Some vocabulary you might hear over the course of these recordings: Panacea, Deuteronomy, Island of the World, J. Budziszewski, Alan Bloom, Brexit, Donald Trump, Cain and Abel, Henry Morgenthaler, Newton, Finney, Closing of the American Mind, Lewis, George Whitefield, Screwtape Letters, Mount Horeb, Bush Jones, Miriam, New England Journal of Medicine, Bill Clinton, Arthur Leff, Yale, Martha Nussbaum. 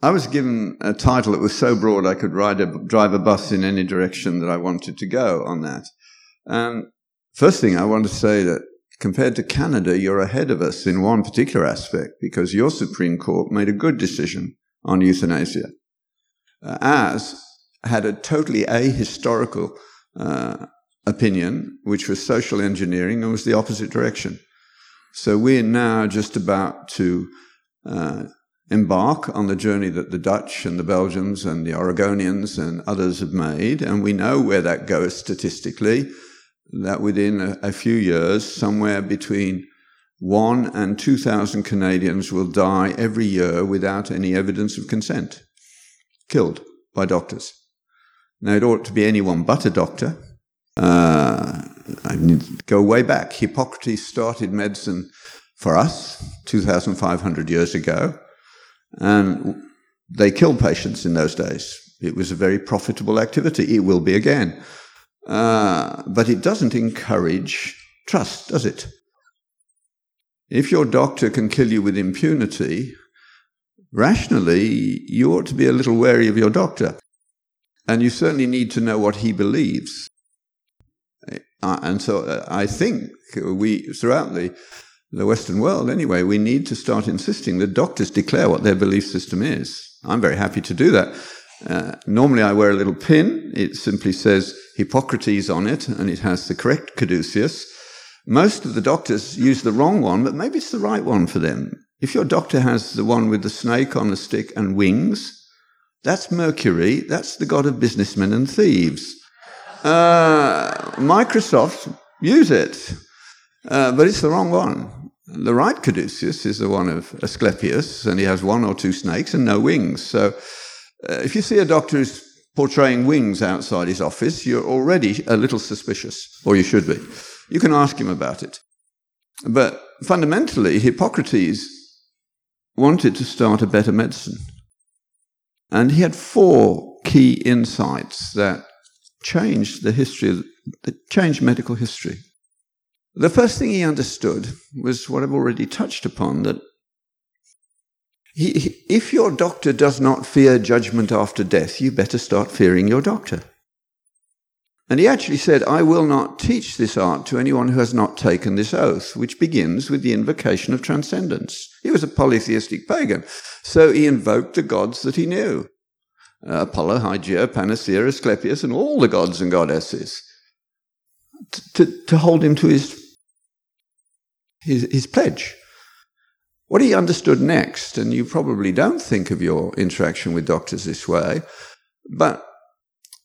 I was given a title that was so broad I could drive a bus in any direction that I wanted to go on that. First thing I want to say that compared to Canada, you're ahead of us in one particular aspect because your Supreme Court made a good decision on euthanasia. Ours had a totally ahistorical opinion, which was social engineering and was the opposite direction. So we're now just about to embark on the journey that the Dutch and the Belgians and the Oregonians and others have made, and we know where that goes statistically, that within a few years, somewhere between 1,000 and 2,000 Canadians will die every year without any evidence of consent, killed by doctors. Now, it ought to be anyone but a doctor. I mean, go way back. Hippocrates started medicine for us 2,500 years ago, and they killed patients in those days. It was a very profitable activity. It will be again. But it doesn't encourage trust, does it? If your doctor can kill you with impunity, rationally, you ought to be a little wary of your doctor. And you certainly need to know what he believes. And so I think we, throughout the Western world anyway, we need to start insisting that doctors declare what their belief system is. I'm very happy to do that. Normally I wear a little pin. It simply says Hippocrates on it, and it has the correct caduceus. Most of the doctors use the wrong one, but maybe it's the right one for them. If your doctor has the one with the snake on the stick and wings, that's Mercury. That's the god of businessmen and thieves. Microsoft, use it. But it's the wrong one. The right caduceus is the one of Asclepius, and he has one or two snakes and no wings. So if you see a doctor who's portraying wings outside his office, you're already a little suspicious, or you should be. You can ask him about it. But fundamentally, Hippocrates wanted to start a better medicine. And he had four key insights that changed the history, that changed medical history. The first thing he understood was what I've already touched upon, that if your doctor does not fear judgment after death, you better start fearing your doctor. And he actually said, I will not teach this art to anyone who has not taken this oath, which begins with the invocation of transcendence. He was a polytheistic pagan, so he invoked the gods that he knew. Apollo, Hygieia, Panacea, Asclepius, and all the gods and goddesses, to hold him to his pledge. What he understood next, and you probably don't think of your interaction with doctors this way, but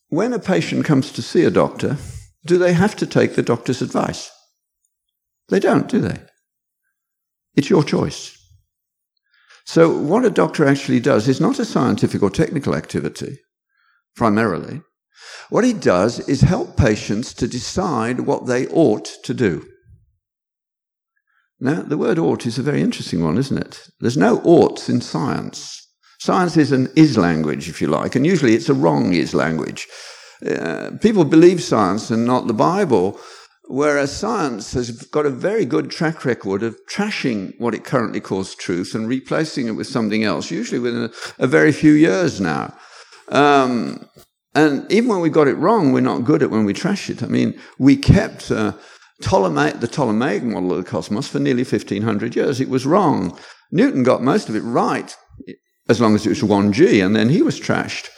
when a patient comes to see a doctor, do they have to take the doctor's advice? They don't, do they? It's your choice. So what a doctor actually does is not a scientific or technical activity, primarily. What he does is help patients to decide what they ought to do. Now, the word ought is a very interesting one, isn't it? There's no oughts in science. Science is an is language, if you like, and usually it's a wrong is language. People believe science and not the Bible, whereas science has got a very good track record of trashing what it currently calls truth and replacing it with something else, usually within a very few years now. And even when we got it wrong, we're not good at when we trash it. I mean, we kept the Ptolemaic model of the cosmos for nearly 1,500 years. It was wrong. Newton got most of it right, as long as it was 1G, and then he was trashed.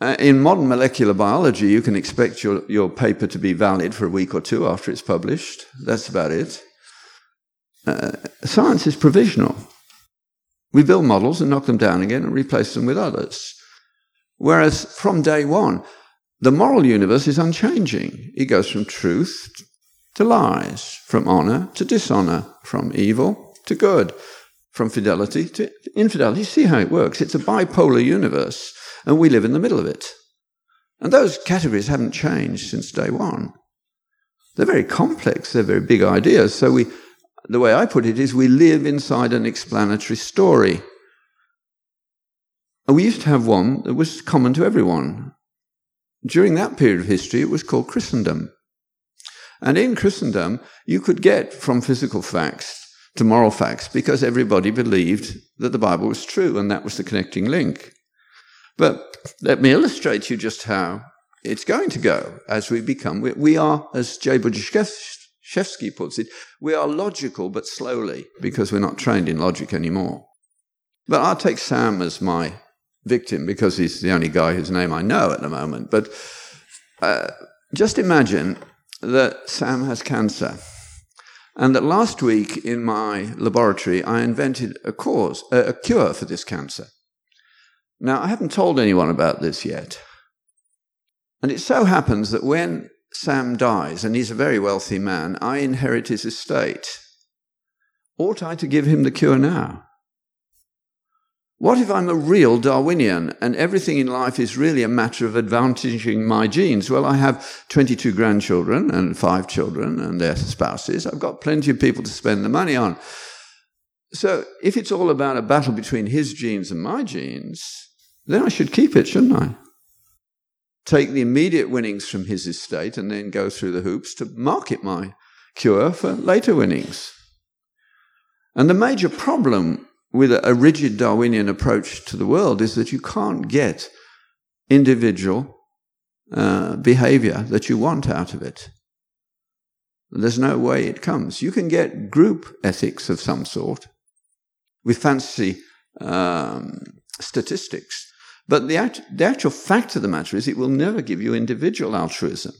In modern molecular biology, you can expect your paper to be valid for a week or two after it's published. That's about it. Science is provisional. We build models and knock them down again and replace them with others. Whereas from day one, the moral universe is unchanging. It goes from truth to lies, from honor to dishonor, from evil to good, from fidelity to infidelity. You see how it works. It's a bipolar universe, and we live in the middle of it. And those categories haven't changed since day one. They're very complex. They're very big ideas. So the way I put it is we live inside an explanatory story. And we used to have one that was common to everyone. During that period of history, it was called Christendom. And in Christendom, you could get from physical facts to moral facts because everybody believed that the Bible was true, and that was the connecting link. But let me illustrate to you just how it's going to go as we become. We are, as J. Budziszewski puts it, we are logical but slowly, because we're not trained in logic anymore. But I'll take Sam as my victim because he's the only guy whose name I know at the moment. But just imagine that Sam has cancer, and that last week in my laboratory I invented a cure for this cancer. Now, I haven't told anyone about this yet. And it so happens that when Sam dies, and he's a very wealthy man, I inherit his estate. Ought I to give him the cure now? What if I'm a real Darwinian and everything in life is really a matter of advantaging my genes? Well, I have 22 grandchildren and 5 children and their spouses. I've got plenty of people to spend the money on. So if it's all about a battle between his genes and my genes, then I should keep it, shouldn't I? Take the immediate winnings from his estate and then go through the hoops to market my cure for later winnings. And the major problem with a rigid Darwinian approach to the world is that you can't get individual behavior that you want out of it. There's no way it comes. You can get group ethics of some sort with fancy statistics. But the actual fact of the matter is it will never give you individual altruism.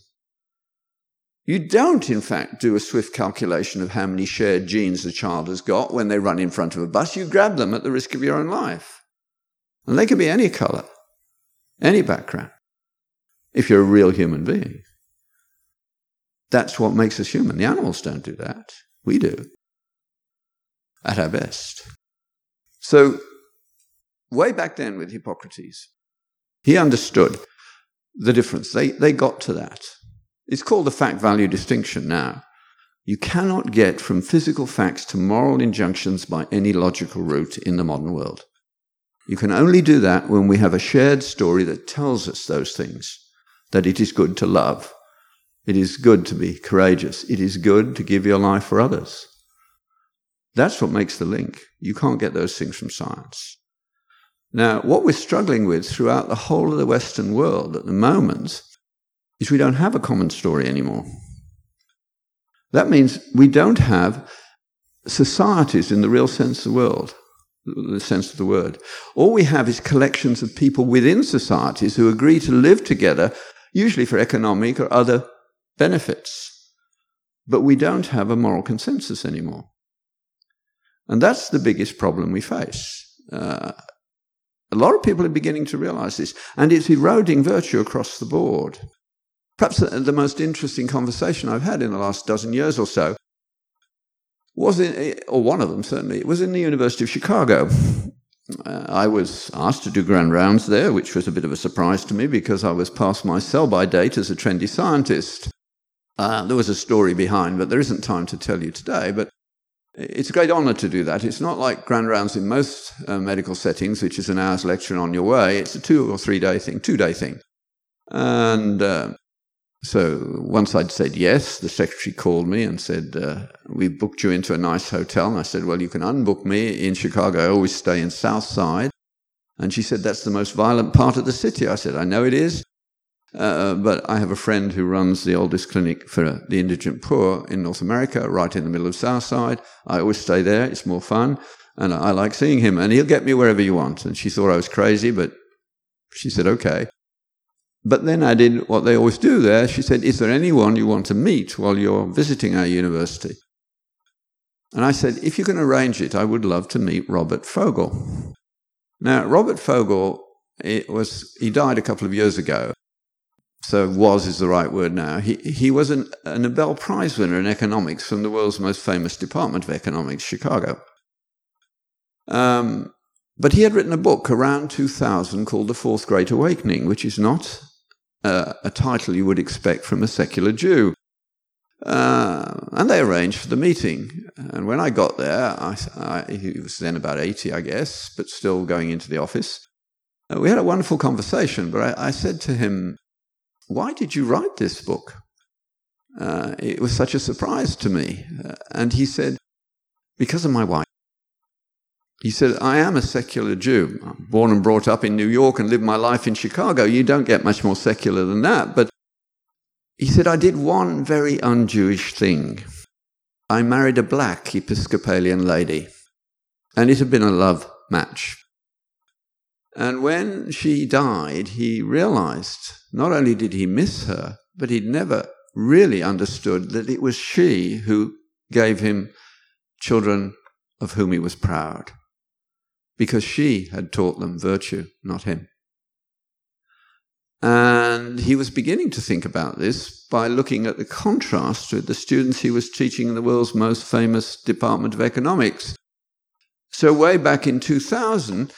You don't, in fact, do a swift calculation of how many shared genes the child has got when they run in front of a bus. You grab them at the risk of your own life. And they can be any color, any background, if you're a real human being. That's what makes us human. The animals don't do that. We do, at our best. So, way back then with Hippocrates, he understood the difference. They got to that. It's called the fact-value distinction now. You cannot get from physical facts to moral injunctions by any logical route in the modern world. You can only do that when we have a shared story that tells us those things, that it is good to love, it is good to be courageous, it is good to give your life for others. That's what makes the link. You can't get those things from science. Now, what we're struggling with throughout the whole of the Western world at the moment is we don't have a common story anymore. That means we don't have societies in the real sense of the world, the sense of the word. All we have is collections of people within societies who agree to live together, usually for economic or other benefits. But we don't have a moral consensus anymore. And that's the biggest problem we face. A lot of people are beginning to realize this, and it's eroding virtue across the board. Perhaps the most interesting conversation I've had in the last 12 years or so was one of them certainly, was in the University of Chicago. I was asked to do grand rounds there, which was a bit of a surprise to me because I was past my sell-by date as a trendy scientist. There was a story behind, but there isn't time to tell you today, but it's a great honor to do that. It's not like grand rounds in most medical settings, which is an hour's lecture and on your way. It's a 2 or 3 day thing. And so once I'd said yes, the secretary called me and said, we booked you into a nice hotel. And I said, well, you can unbook me in Chicago. I always stay in South Side. And she said, that's the most violent part of the city. I said, I know it is. But I have a friend who runs the oldest clinic for the indigent poor in North America, right in the middle of Southside. I always stay there. It's more fun. And I like seeing him. And he'll get me wherever you want. And she thought I was crazy, but she said, okay. But then I did what they always do there. She said, is there anyone you want to meet while you're visiting our university? And I said, if you can arrange it, I would love to meet Robert Fogel. Now, Robert Fogel, he died a couple of years ago. So was is the right word now. He was a Nobel Prize winner in economics from the world's most famous department of economics, Chicago. But he had written a book around 2000 called The Fourth Great Awakening, which is not a title you would expect from a secular Jew. And they arranged for the meeting. And when I got there, he was then about 80, I guess, but still going into the office. We had a wonderful conversation, but I said to him, why did you write this book? It was such a surprise to me. And he said, because of my wife. He said, I am a secular Jew. I'm born and brought up in New York and lived my life in Chicago. You don't get much more secular than that. But he said, I did one very un-Jewish thing. I married a black Episcopalian lady, and it had been a love match. And when she died, he realized not only did he miss her, but he'd never really understood that it was she who gave him children of whom he was proud, because she had taught them virtue, not him. And he was beginning to think about this by looking at the contrast with the students he was teaching in the world's most famous Department of Economics. So way back in 2000,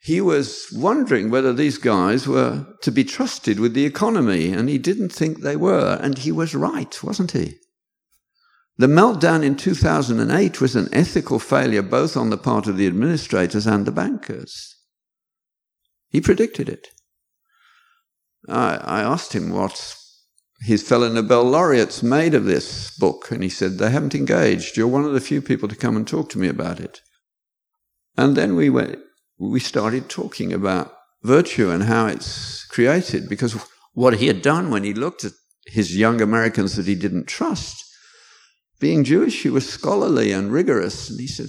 he was wondering whether these guys were to be trusted with the economy, and he didn't think they were, and he was right, wasn't he? The meltdown in 2008 was an ethical failure both on the part of the administrators and the bankers. He predicted it. I asked him what his fellow Nobel laureates made of this book, and he said, they haven't engaged. You're one of the few people to come and talk to me about it. And then we started talking about virtue and how it's created, because what he had done when he looked at his young Americans that he didn't trust, being Jewish, he was scholarly and rigorous. And he said,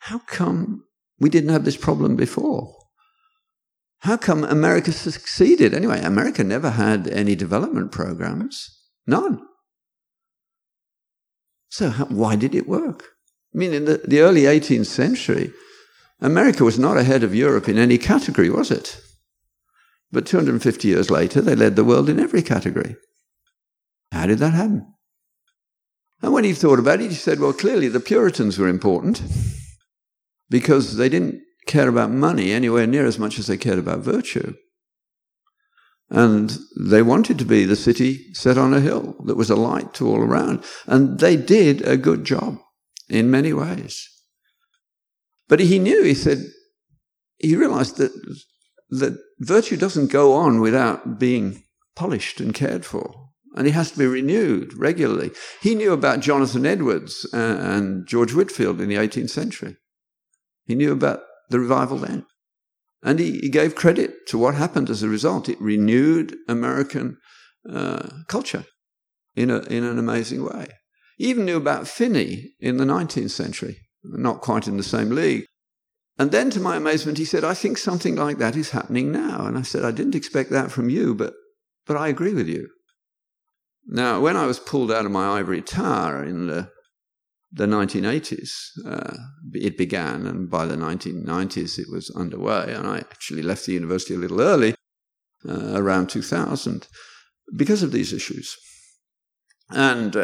how come we didn't have this problem before? How come America succeeded? Anyway, America never had any development programs. None. So why did it work? I mean, in the early 18th century, America was not ahead of Europe in any category, was it? But 250 years later, they led the world in every category. How did that happen? And when he thought about it, he said, well, clearly the Puritans were important because they didn't care about money anywhere near as much as they cared about virtue. And they wanted to be the city set on a hill that was a light to all around. And they did a good job in many ways. But he knew, he said, he realized that virtue doesn't go on without being polished and cared for. And it has to be renewed regularly. He knew about Jonathan Edwards and George Whitefield in the 18th century. He knew about the revival then. And he gave credit to what happened as a result. It renewed American culture in an amazing way. He even knew about Finney in the 19th century, not quite in the same league. And then, to my amazement, he said, I think something like that is happening now. And I said, I didn't expect that from you, but I agree with you. Now, when I was pulled out of my ivory tower in the 1980s, it began, and by the 1990s it was underway, and I actually left the university a little early, around 2000, because of these issues. And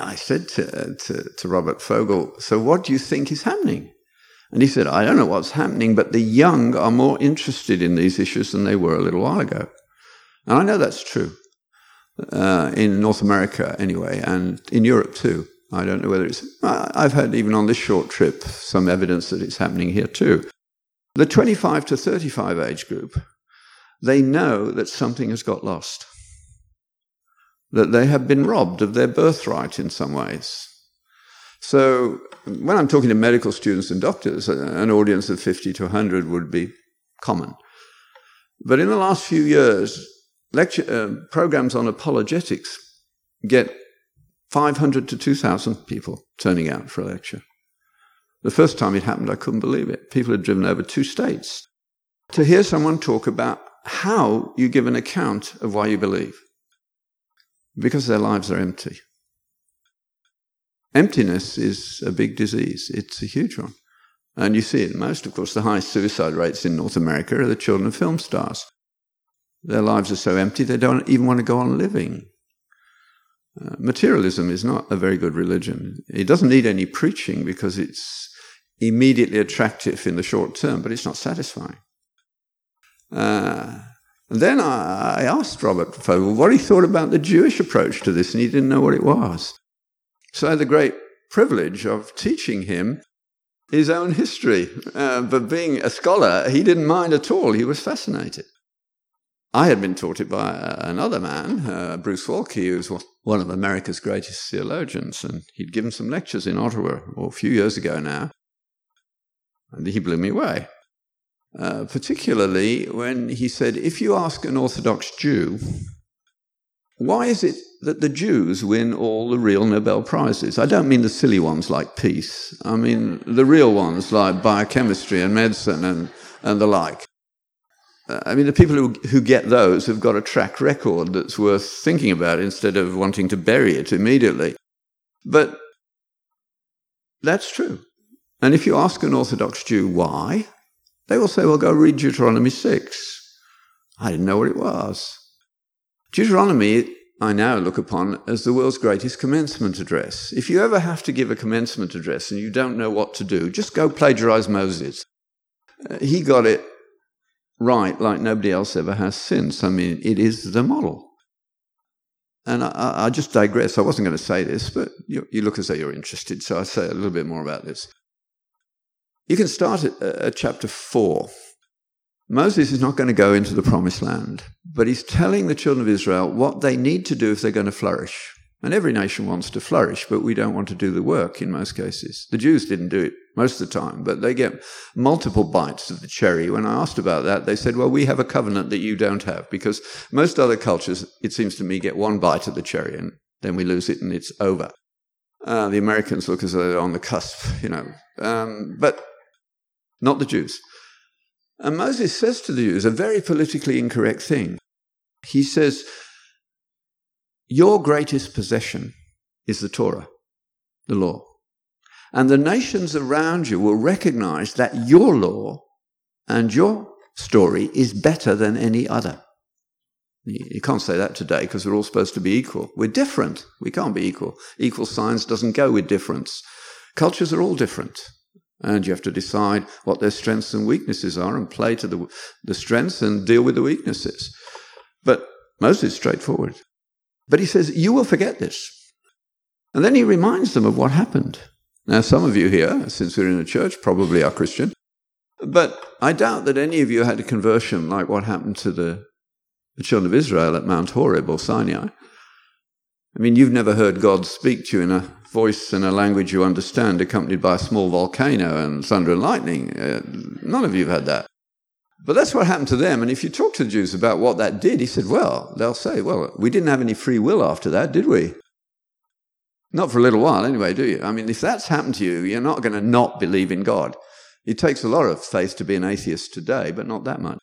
I said to Robert Fogel, so what do you think is happening? And he said, I don't know what's happening, but the young are more interested in these issues than they were a little while ago. And I know that's true. In North America anyway, and in Europe too. I don't know whether it's... I've heard even on this short trip some evidence that it's happening here too. The 25 to 35 age group, they know that something has got lost, that they have been robbed of their birthright in some ways. So when I'm talking to medical students and doctors, an audience of 50 to 100 would be common. But in the last few years, programs on apologetics get 500 to 2,000 people turning out for a lecture. The first time it happened, I couldn't believe it. People had driven over 2 states to hear someone talk about how you give an account of why you believe, because their lives are empty. Emptiness is a big disease. It's a huge one. And you see it most, of course. The highest suicide rates in North America are the children of film stars. Their lives are so empty they don't even want to go on living. Materialism is not a very good religion. It doesn't need any preaching because it's immediately attractive in the short term, but it's not satisfying. And then I asked Robert Fogel what he thought about the Jewish approach to this, and he didn't know what it was. So I had the great privilege of teaching him his own history. But being a scholar, he didn't mind at all. He was fascinated. I had been taught it by another man, Bruce Waltke, who's one of America's greatest theologians, and he'd given some lectures in Ottawa a few years ago now, and he blew me away. Particularly when he said, if you ask an Orthodox Jew, why is it that the Jews win all the real Nobel Prizes? I don't mean the silly ones like peace. I mean the real ones like biochemistry and medicine and the like. I mean, the people who get those have got a track record that's worth thinking about instead of wanting to bury it immediately. But that's true. And if you ask an Orthodox Jew why, they will say, well, go read Deuteronomy 6. I didn't know what it was. Deuteronomy, I now look upon as the world's greatest commencement address. If you ever have to give a commencement address and you don't know what to do, just go plagiarize Moses. He got it right like nobody else ever has since. I mean, it is the model. And I just digress. I wasn't going to say this, but you look as though you're interested, so I'll say a little bit more about this. You can start at chapter 4. Moses is not going to go into the promised land, but he's telling the children of Israel what they need to do if they're going to flourish. And every nation wants to flourish, but we don't want to do the work in most cases. The Jews didn't do it most of the time, but they get multiple bites of the cherry. When I asked about that, they said, well, we have a covenant that you don't have, because most other cultures, it seems to me, get one bite of the cherry and then we lose it and it's over. The Americans look as though they're on the cusp, but not the Jews. And Moses says to the Jews a very politically incorrect thing. He says, your greatest possession is the Torah, the law. And the nations around you will recognize that your law and your story is better than any other. You can't say that today because we're all supposed to be equal. We're different. We can't be equal. Equal signs doesn't go with difference. Cultures are all different. And you have to decide what their strengths and weaknesses are and play to the strengths and deal with the weaknesses. But Moses is straightforward. But he says, you will forget this. And then he reminds them of what happened. Now, some of you here, since we're in a church, probably are Christian. But I doubt that any of you had a conversion like what happened to the children of Israel at Mount Horeb or Sinai. I mean, you've never heard God speak to you in a voice and a language you understand, accompanied by a small volcano and thunder and lightning. None of you have had that. But that's what happened to them. And if you talk to the Jews about what that did, he said, well, they'll say, well, we didn't have any free will after that, did we? Not for a little while anyway, do you? I mean, if that's happened to you, you're not going to not believe in God. It takes a lot of faith to be an atheist today, but not that much.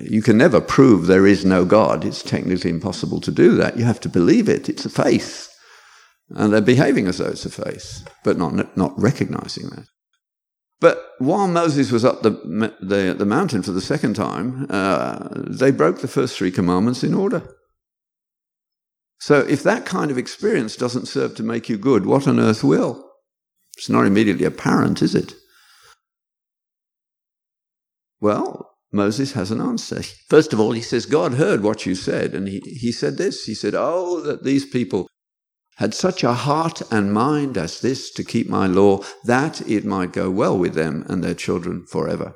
You can never prove there is no God. It's technically impossible to do that. You have to believe it. It's a faith. And they're behaving as though it's a faith, but not recognizing that. But while Moses was up the mountain for the second time, they broke the first three commandments in order. So if that kind of experience doesn't serve to make you good, what on earth will? It's not immediately apparent, is it? Well, Moses has an answer. First of all, he says, God heard what you said. And he said this. He said, oh, that these people had such a heart and mind as this to keep my law, that it might go well with them and their children forever.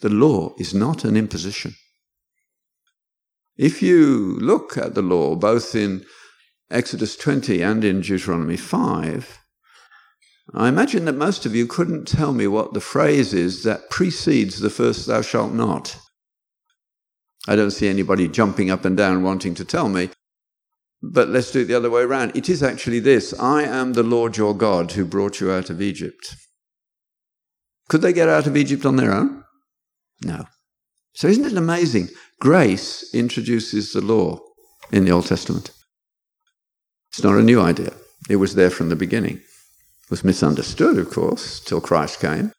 The law is not an imposition. If you look at the law, both in Exodus 20 and in Deuteronomy 5, I imagine that most of you couldn't tell me what the phrase is that precedes the first thou shalt not. I don't see anybody jumping up and down wanting to tell me, but let's do it the other way around. It is actually this: I am the Lord your God who brought you out of Egypt. Could they get out of Egypt on their own? No. So isn't it amazing? Grace introduces the law in the Old Testament. It's not a new idea. It was there from the beginning. Was misunderstood, of course, till Christ came.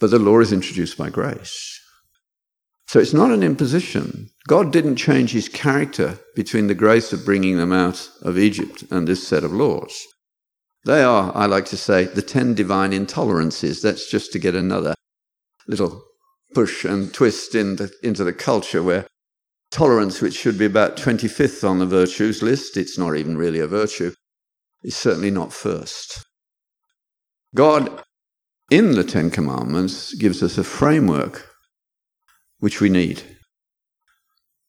But the law is introduced by grace. So it's not an imposition. God didn't change his character between the grace of bringing them out of Egypt and this set of laws. They are, I like to say, the 10 divine intolerances. That's just to get another little push and twist into the culture where tolerance, which should be about 25th on the virtues list, it's not even really a virtue, is certainly not first. God, in the Ten Commandments, gives us a framework which we need.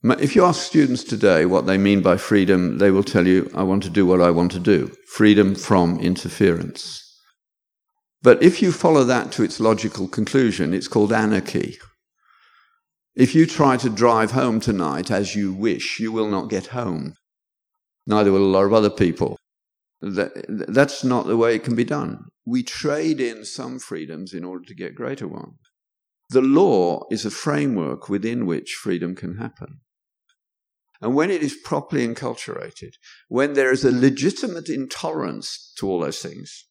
If you ask students today what they mean by freedom, they will tell you, I want to do what I want to do. Freedom from interference. But if you follow that to its logical conclusion, it's called anarchy. If you try to drive home tonight as you wish, you will not get home. Neither will a lot of other people. That's not the way it can be done. We trade in some freedoms in order to get greater ones. The law is a framework within which freedom can happen. And when it is properly enculturated, when there is a legitimate intolerance to all those things,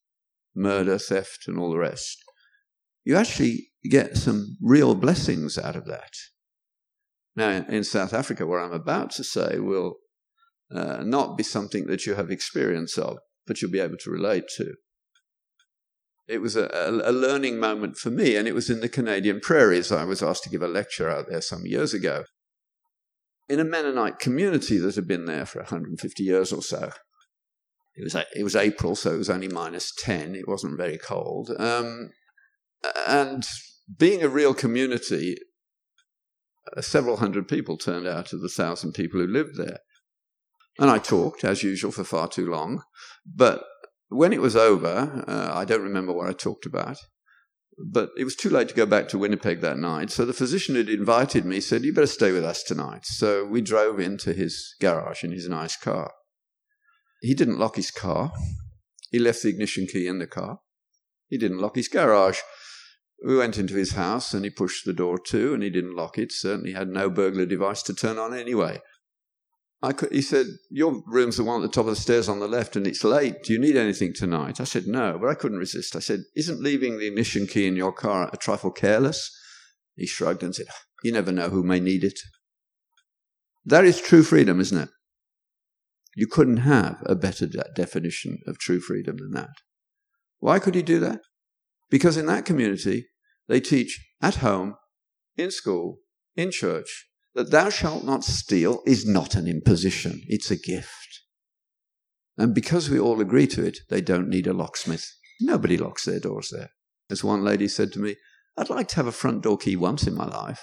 murder, theft, and all the rest, you actually get some real blessings out of that. Now, in South Africa, what I'm about to say will not be something that you have experience of, but you'll be able to relate to. It was a learning moment for me, and it was in the Canadian prairies. I was asked to give a lecture out there some years ago in a Mennonite community that had been there for 150 years or so. It was April, so it was only minus 10. It wasn't very cold. And being a real community, several hundred people turned out of the 1,000 people who lived there. And I talked, as usual, for far too long. But when it was over, I don't remember what I talked about, but it was too late to go back to Winnipeg that night. So the physician who'd invited me said, you better stay with us tonight. So we drove into his garage in his nice car. He didn't lock his car. He left the ignition key in the car. He didn't lock his garage. We went into his house and he pushed the door to and he didn't lock it. Certainly had no burglar device to turn on anyway. He said, your room's the one at the top of the stairs on the left and it's late. Do you need anything tonight? I said, no, but I couldn't resist. I said, isn't leaving the ignition key in your car a trifle careless? He shrugged and said, you never know who may need it. That is true freedom, isn't it? You couldn't have a better definition of true freedom than that. Why could he do that? Because in that community, they teach at home, in school, in church, that thou shalt not steal is not an imposition, it's a gift. And because we all agree to it, they don't need a locksmith. Nobody locks their doors there. As one lady said to me, I'd like to have a front door key once in my life.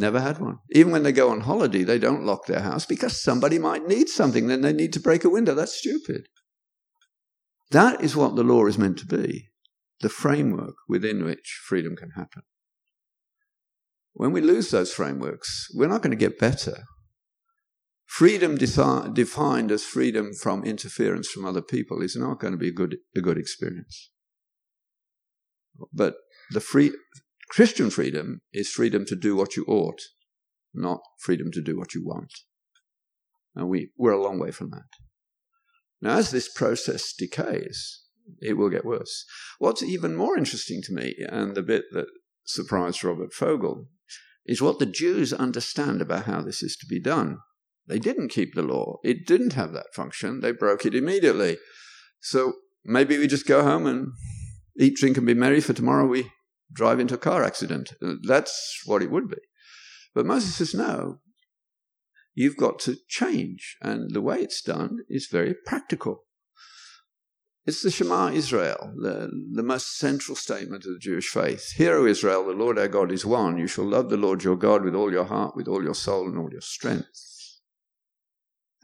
Never had one. Even when they go on holiday, they don't lock their house because somebody might need something, then they need to break a window. That's stupid. That is what the law is meant to be, the framework within which freedom can happen. When we lose those frameworks, we're not going to get better. Freedom defined as freedom from interference from other people is not going to be a good experience. But the Christian freedom is freedom to do what you ought, not freedom to do what you want. And we're a long way from that. Now, as this process decays, it will get worse. What's even more interesting to me, and the bit that surprised Robert Fogel, is what the Jews understand about how this is to be done. They didn't keep the law. It didn't have that function. They broke it immediately. So maybe we just go home and eat, drink, and be merry, for tomorrow we drive into a car accident. That's what it would be. But Moses says, no, you've got to change. And the way it's done is very practical. It's the Shema Israel, the most central statement of the Jewish faith. Hear, O Israel, the Lord our God is one. You shall love the Lord your God with all your heart, with all your soul, and all your strength.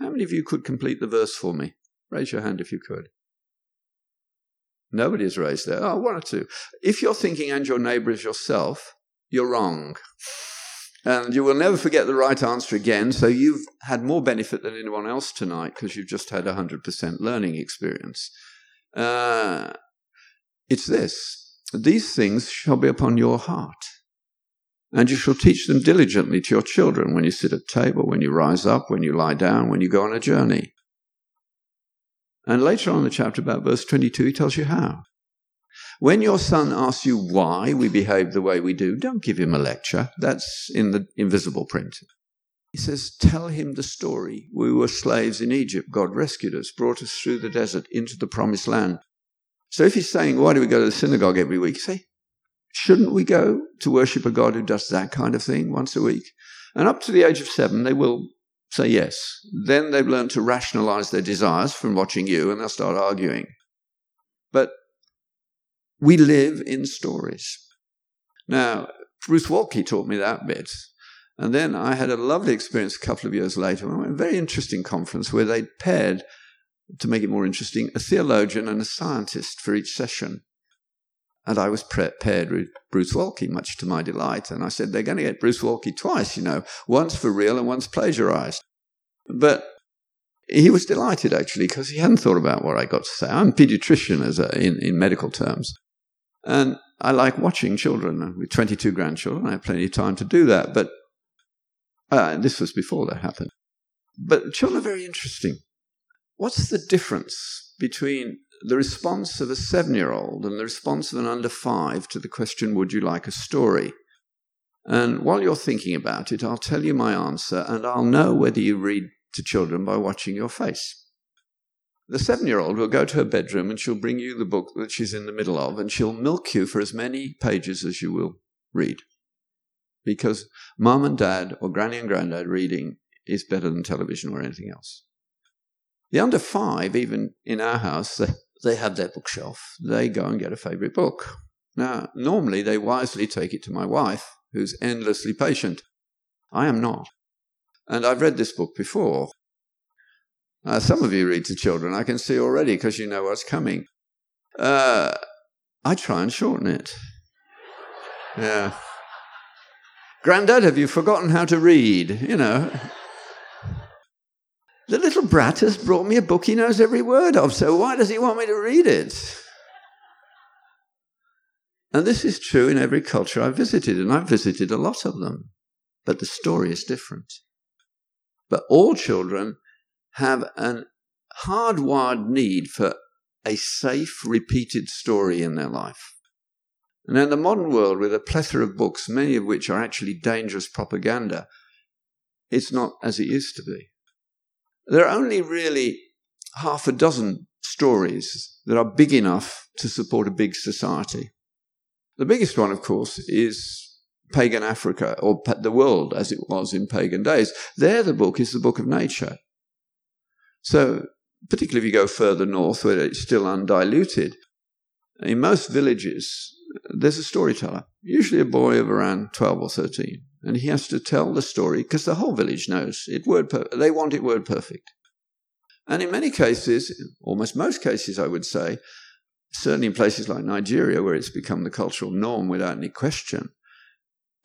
How many of you could complete the verse for me? Raise your hand if you could. Nobody's raised there. Oh, one or two. If you're thinking, and your neighbor is yourself, you're wrong. And you will never forget the right answer again, so you've had more benefit than anyone else tonight because you've just had 100% learning experience. It's this: these things shall be upon your heart, and you shall teach them diligently to your children when you sit at table, when you rise up, when you lie down, when you go on a journey. And later on in the chapter, about verse 22, he tells you how. When your son asks you why we behave the way we do, don't give him a lecture. That's in the invisible print. He says, tell him the story. We were slaves in Egypt. God rescued us, brought us through the desert into the promised land. So if he's saying, why do we go to the synagogue every week? You say, shouldn't we go to worship a God who does that kind of thing once a week? And up to the age of 7, they will say yes. Then they've learned to rationalize their desires from watching you, and they'll start arguing. But we live in stories. Now, Bruce Waltke taught me that bit. And then I had a lovely experience a couple of years later. I went to a very interesting conference where they paired, to make it more interesting, a theologian and a scientist for each session. And I was paired with Bruce Waltke, much to my delight. And I said, they're going to get Bruce Waltke twice, you know, once for real and once plagiarized. But he was delighted, actually, because he hadn't thought about what I got to say. I'm a pediatrician in medical terms. And I like watching children. With 22 grandchildren, I have plenty of time to do that. But this was before that happened. But children are very interesting. What's the difference between the response of a 7-year-old and the response of an under 5 to the question, would you like a story? And while you're thinking about it, I'll tell you my answer, and I'll know whether you read to children by watching your face. The 7-year-old will go to her bedroom and she'll bring you the book that she's in the middle of, and she'll milk you for as many pages as you will read. Because mum and dad or granny and granddad reading is better than television or anything else. The under 5, even in our house, they have their bookshelf. They go and get a favourite book. Now, normally they wisely take it to my wife, who's endlessly patient. I am not. And I've read this book before. Some of you read to children, I can see already, because you know what's coming. I try and shorten it. Yeah. Grandad, have you forgotten how to read? You know. The little brat has brought me a book he knows every word of, so why does he want me to read it? And this is true in every culture I've visited, and I've visited a lot of them. But the story is different. But all children have a hardwired need for a safe, repeated story in their life. And in the modern world, with a plethora of books, many of which are actually dangerous propaganda, it's not as it used to be. There are only really 6 stories that are big enough to support a big society. The biggest one, of course, is pagan Africa, or the world as it was in pagan days. There the book is the book of nature. So, particularly if you go further north where it's still undiluted, in most villages there's a storyteller, usually a boy of around 12 or 13, and he has to tell the story because the whole village knows it. They want it word perfect. And in many cases, almost most cases I would say, certainly in places like Nigeria where it's become the cultural norm without any question,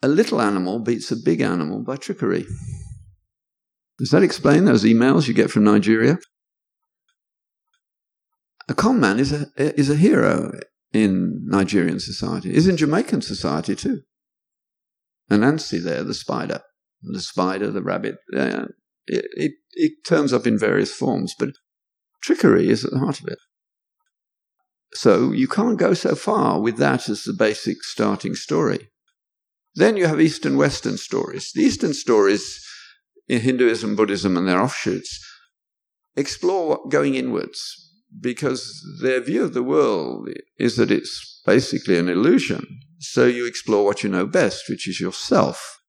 a little animal beats a big animal by trickery. Does that explain those emails you get from Nigeria? A con man is a hero in Nigerian society. Is in Jamaican society too. Anansi there, the spider, the rabbit. It turns up in various forms, but trickery is at the heart of it. So you can't go so far with that as the basic starting story. Then you have Eastern Western stories. The Eastern stories in Hinduism, Buddhism, and their offshoots, explore going inwards, because their view of the world is that it's basically an illusion. So you explore what you know best, which is yourself.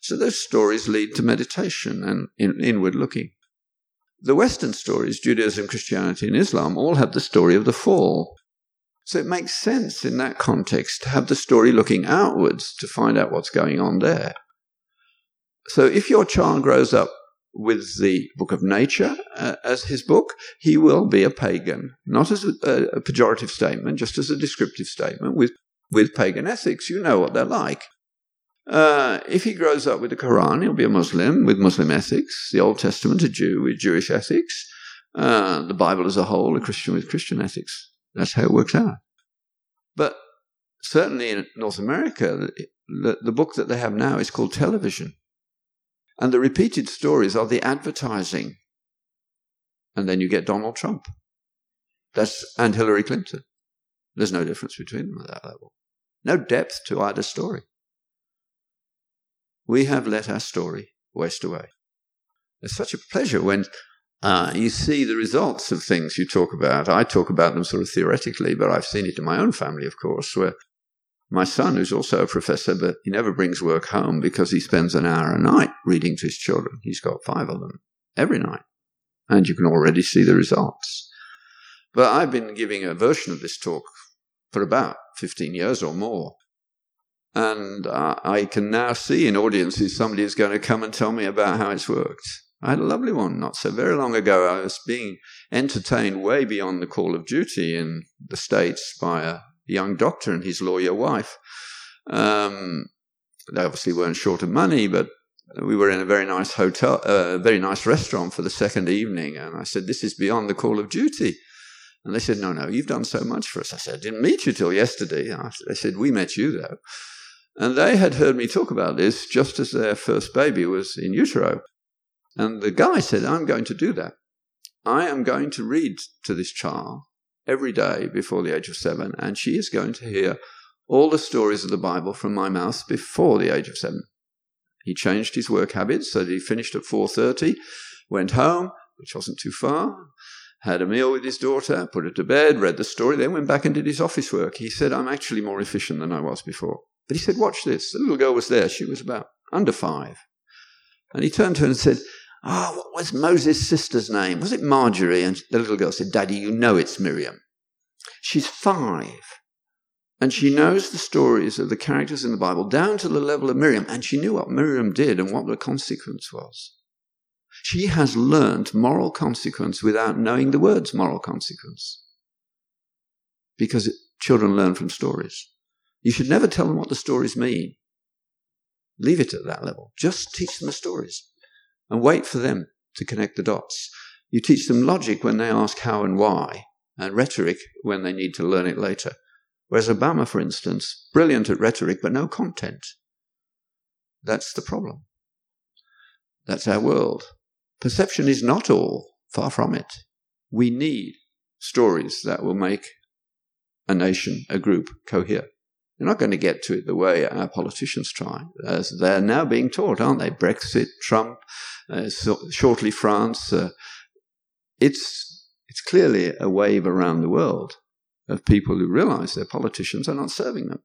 So those stories lead to meditation and inward looking. The Western stories, Judaism, Christianity, and Islam, all have the story of the fall. So it makes sense in that context to have the story looking outwards to find out what's going on there. So if your child grows up with the book of nature as his book, he will be a pagan. Not as a pejorative statement, just as a descriptive statement. With pagan ethics, you know what they're like. If he grows up with the Quran, he'll be a Muslim with Muslim ethics. The Old Testament, a Jew with Jewish ethics. The Bible as a whole, a Christian with Christian ethics. That's how it works out. But certainly in North America, the book that they have now is called television. And the repeated stories are the advertising. And then you get Donald Trump. And Hillary Clinton. There's no difference between them at that level. No depth to either story. We have let our story waste away. It's such a pleasure when you see the results of things you talk about. I talk about them sort of theoretically, but I've seen it in my own family, of course, where my son, who's also a professor, but he never brings work home because he spends an hour a night reading to his children. He's got 5 of them every night, and you can already see the results. But I've been giving a version of this talk for about 15 years or more, And I can now see in audiences somebody is going to come and tell me about how it's worked. I had a lovely one not so very long ago. I was being entertained way beyond the call of duty in the States by a young doctor and his lawyer wife. They obviously weren't short of money, but we were in a very nice hotel, very nice restaurant for the second evening. And I said, "This is beyond the call of duty." And they said, "No, no, you've done so much for us." I said, "I didn't meet you till yesterday." And they said, "We met you, though." And they had heard me talk about this just as their first baby was in utero. And the guy said, "I'm going to do that. I am going to read to this child every day before the age of 7, and she is going to hear all the stories of the Bible from my mouth before the age of 7. He changed his work habits, so that he finished at 4:30, went home, which wasn't too far, had a meal with his daughter, put her to bed, read the story, then went back and did his office work. He said, "I'm actually more efficient than I was before." But he said, "Watch this." The little girl was there. She was about under 5. And he turned to her and said, "Oh, what was Moses' sister's name? Was it Marjorie?" And the little girl said, "Daddy, you know it's Miriam." She's 5. And she knows the stories of the characters in the Bible down to the level of Miriam. And she knew what Miriam did and what the consequence was. She has learnt moral consequence without knowing the words moral consequence. Because children learn from stories. You should never tell them what the stories mean. Leave it at that level. Just teach them the stories and wait for them to connect the dots. You teach them logic when they ask how and why, and rhetoric when they need to learn it later. Whereas Obama, for instance, brilliant at rhetoric but no content. That's the problem. That's our world. Perception is not all, far from it. We need stories that will make a nation, a group, cohere. You're not going to get to it the way our politicians try, as they're now being taught, aren't they? Brexit, Trump, shortly France. It's clearly a wave around the world of people who realize their politicians are not serving them.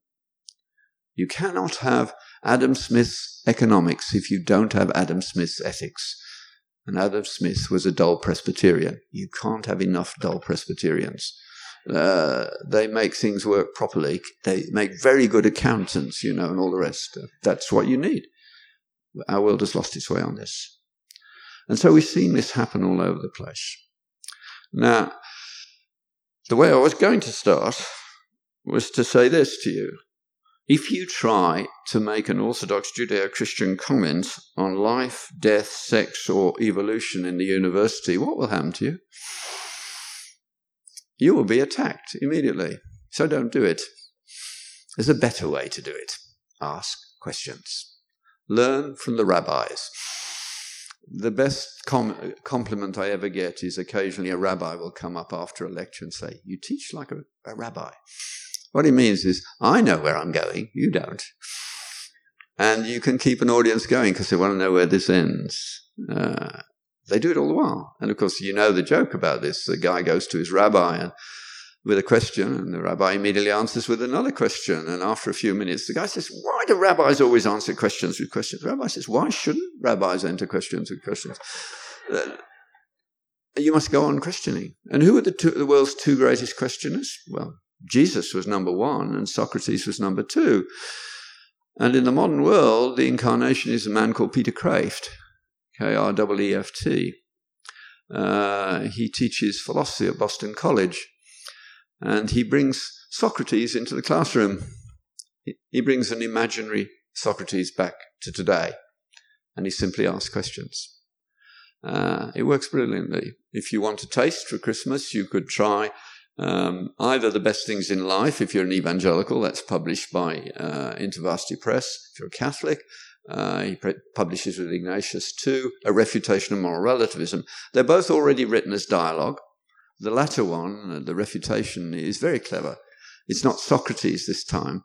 You cannot have Adam Smith's economics if you don't have Adam Smith's ethics. And Adam Smith was a dull Presbyterian. You can't have enough dull Presbyterians. They make things work properly. They make very good accountants, you know, and all the rest. That's what you need. Our world has lost its way on this. And so we've seen this happen all over the place. Now, the way I was going to start was to say this to you. If you try to make an Orthodox Judeo-Christian comment on life, death, sex, or evolution in the university, what will happen to you? You will be attacked immediately. So don't do it. There's a better way to do it. Ask questions. Learn from the rabbis. The best compliment I ever get is occasionally a rabbi will come up after a lecture and say, "You teach like a rabbi." What he means is, I know where I'm going, you don't. And you can keep an audience going because they want to know where this ends. They do it all the while. And, of course, you know the joke about this. The guy goes to his rabbi and with a question, and the rabbi immediately answers with another question. And after a few minutes, the guy says, "Why do rabbis always answer questions with questions?" The rabbi says, "Why shouldn't rabbis answer questions with questions?" You must go on questioning. And who were the world's two greatest questioners? Well, Jesus was number 1 and Socrates was number 2. And in the modern world, the incarnation is a man called Peter Kraft, K-R-E-E-F-T. He teaches philosophy at Boston College. And he brings Socrates into the classroom. He brings an imaginary Socrates back to today. And he simply asks questions. It works brilliantly. If you want a taste for Christmas, you could try either The Best Things in Life, if you're an evangelical. That's published by InterVarsity Press. If you're a Catholic, he publishes with Ignatius too, A Refutation of Moral Relativism. They're both already written as dialogue. The latter one, the refutation, is very clever. It's not Socrates this time.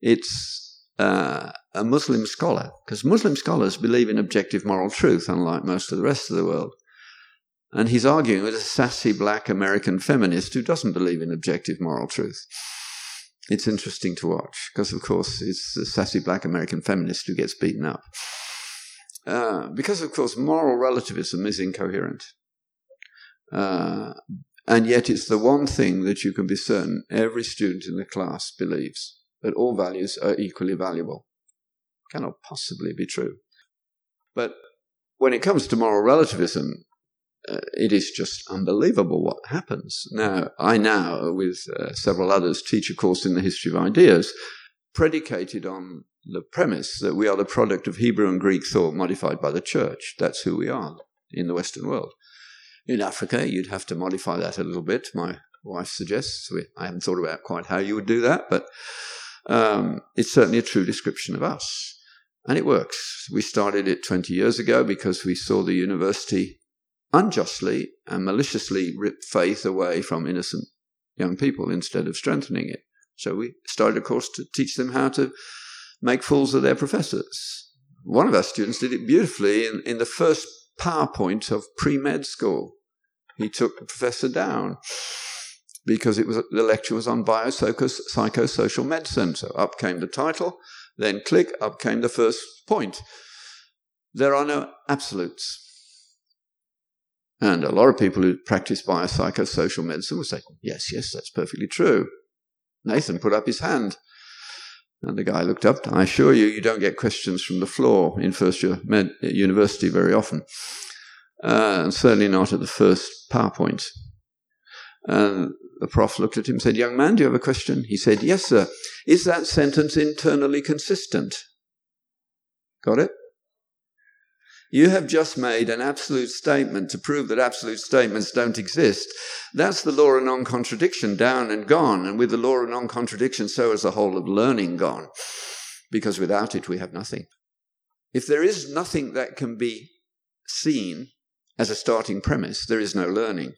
It's a Muslim scholar, because Muslim scholars believe in objective moral truth, unlike most of the rest of the world. And he's arguing with a sassy black American feminist who doesn't believe in objective moral truth. It's interesting to watch because, of course, it's the sassy black American feminist who gets beaten up. Because, of course, moral relativism is incoherent. And yet it's the one thing that you can be certain every student in the class believes. that all values are equally valuable. Cannot possibly be true. But when it comes to moral relativism, it is just unbelievable what happens. Now, I now, with several others, teach a course in the history of ideas predicated on the premise that we are the product of Hebrew and Greek thought modified by the church. That's who we are in the Western world. In Africa, you'd have to modify that a little bit. My wife suggests. I haven't thought about quite how you would do that, but it's certainly a true description of us. And it works. We started it 20 years ago because we saw the university unjustly and maliciously rip faith away from innocent young people instead of strengthening it. So we started a course to teach them how to make fools of their professors. One of our students did it beautifully in the first PowerPoint of pre-med school. He took the professor down because the lecture was on biopsychosocial medicine. So up came the title, then click, up came the first point. There are no absolutes. And a lot of people who practice biopsychosocial medicine will say, yes, yes, that's perfectly true. Nathan put up his hand. And the guy looked up. I assure you, you don't get questions from the floor in first-year med at university very often, and certainly not at the first PowerPoint. And the prof looked at him and said, young man, do you have a question? He said, yes, sir. Is that sentence internally consistent? Got it? You have just made an absolute statement to prove that absolute statements don't exist. That's the law of non-contradiction down and gone. And with the law of non-contradiction, so is the whole of learning gone. Because without it, we have nothing. If there is nothing that can be seen as a starting premise, there is no learning.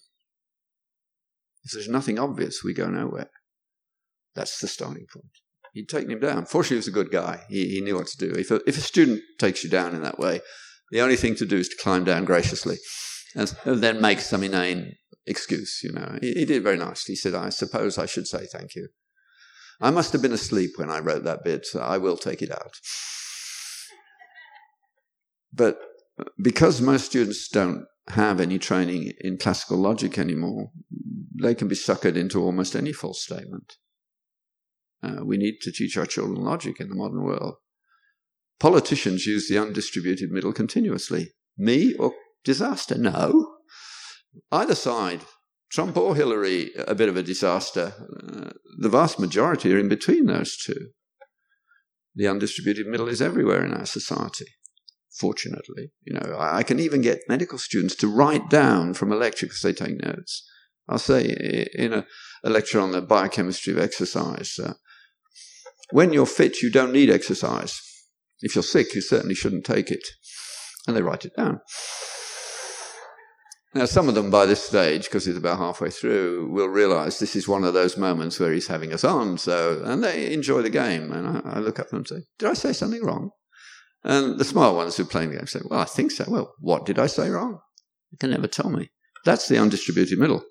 If there's nothing obvious, we go nowhere. That's the starting point. He'd taken him down. Fortunately, he was a good guy. He knew what to do. If a student takes you down in that way, the only thing to do is to climb down graciously and then make some inane excuse, you know. He did very nicely. He said, I suppose I should say thank you. I must have been asleep when I wrote that bit, so I will take it out. But because most students don't have any training in classical logic anymore, they can be suckered into almost any false statement. We need to teach our children logic in the modern world. Politicians use the undistributed middle continuously. Me or disaster? No. Either side, Trump or Hillary, a bit of a disaster. The vast majority are in between those two. The undistributed middle is everywhere in our society, fortunately. You know, I can even get medical students to write down from a lecture because they take notes. I'll say in a lecture on the biochemistry of exercise, when you're fit, you don't need exercise. If you're sick, you certainly shouldn't take it. And they write it down. Now, some of them by this stage, because he's about halfway through, will realize this is one of those moments where he's having us on, and they enjoy the game. And I look up at them and say, did I say something wrong? And the smart ones who are playing the game say, well, I think so. Well, what did I say wrong? You can never tell me. That's the undistributed middle.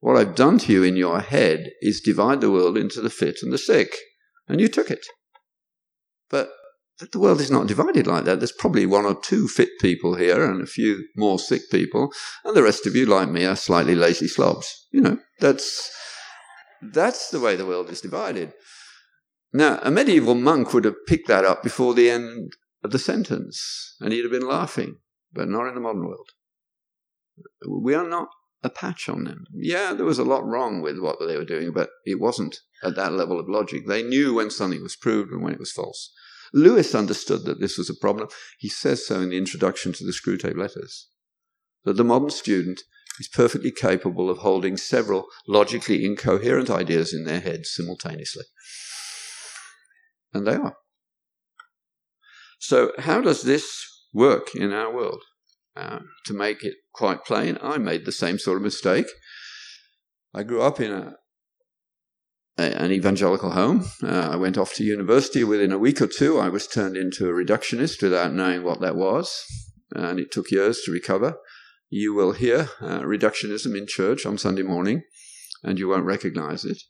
What I've done to you in your head is divide the world into the fit and the sick. And you took it. But the world is not divided like that. There's probably one or two fit people here and a few more sick people, and the rest of you, like me, are slightly lazy slobs. You know, that's the way the world is divided. Now, a medieval monk would have picked that up before the end of the sentence, and he'd have been laughing, but not in the modern world. We are not a patch on them. Yeah, there was a lot wrong with what they were doing, but it wasn't at that level of logic. They knew when something was proved and when it was false. Lewis understood that this was a problem. He says so in the introduction to the Screwtape Letters, that the modern student is perfectly capable of holding several logically incoherent ideas in their heads simultaneously. And they are. So how does this work in our world? To make it quite plain, I made the same sort of mistake. I grew up in an evangelical home. I went off to university. Within a week or two, I was turned into a reductionist without knowing what that was, and it took years to recover. You will hear reductionism in church on Sunday morning, and you won't recognize it.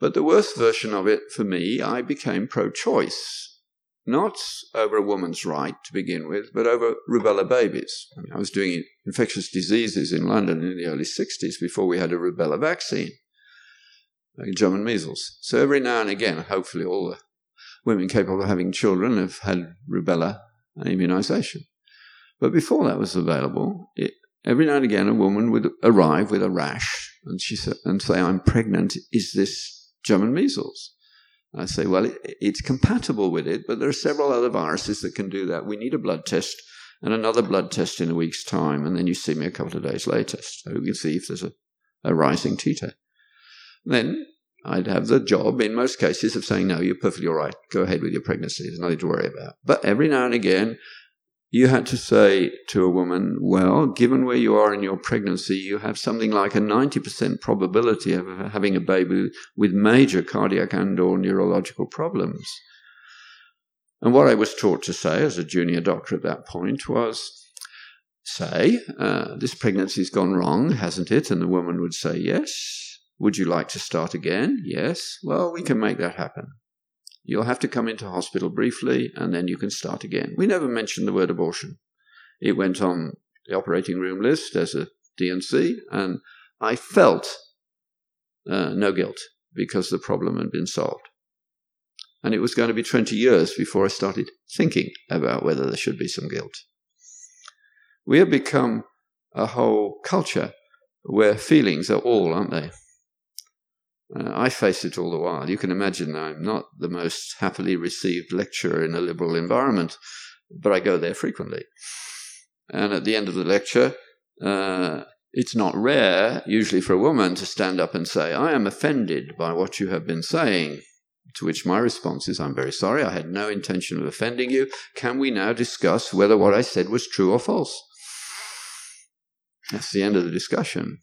But the worst version of it for me, I became pro-choice, not over a woman's right to begin with, but over rubella babies. I mean, I was doing infectious diseases in London in the early 60s before we had a rubella vaccine. like German measles. So every now and again, hopefully all the women capable of having children have had rubella immunization. But before that was available, every now and again a woman would arrive with a rash and say, I'm pregnant, is this German measles? I say, well, it's compatible with it, but there are several other viruses that can do that. We need a blood test and another blood test in a week's time, and then you see me a couple of days later, so we can see if there's a rising titer. Then I'd have the job, in most cases, of saying, no, you're perfectly all right, go ahead with your pregnancy, there's nothing to worry about. But every now and again, you had to say to a woman, well, given where you are in your pregnancy, you have something like a 90% probability of having a baby with major cardiac and or neurological problems. And what I was taught to say as a junior doctor at that point was, say, this pregnancy's gone wrong, hasn't it? And the woman would say, yes. Would you like to start again? Yes. Well, we can make that happen. You'll have to come into hospital briefly, and then you can start again. We never mentioned the word abortion. It went on the operating room list as a D&C, and I felt no guilt because the problem had been solved. And it was going to be 20 years before I started thinking about whether there should be some guilt. We have become a whole culture where feelings are all, aren't they? I face it all the while. You can imagine I'm not the most happily received lecturer in a liberal environment, but I go there frequently. And at the end of the lecture, it's not rare, usually for a woman, to stand up and say, I am offended by what you have been saying. To which my response is, I'm very sorry, I had no intention of offending you. Can we now discuss whether what I said was true or false? That's the end of the discussion.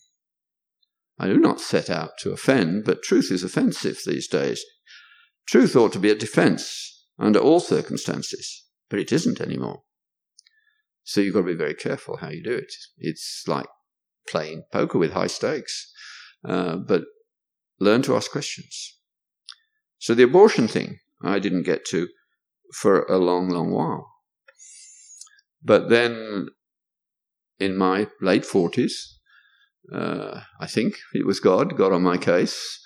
I do not set out to offend, but truth is offensive these days. Truth ought to be a defense under all circumstances, but it isn't anymore. So you've got to be very careful how you do it. It's like playing poker with high stakes, but learn to ask questions. So the abortion thing I didn't get to for a long, long while. But then in my late 40s, I think it was God on my case.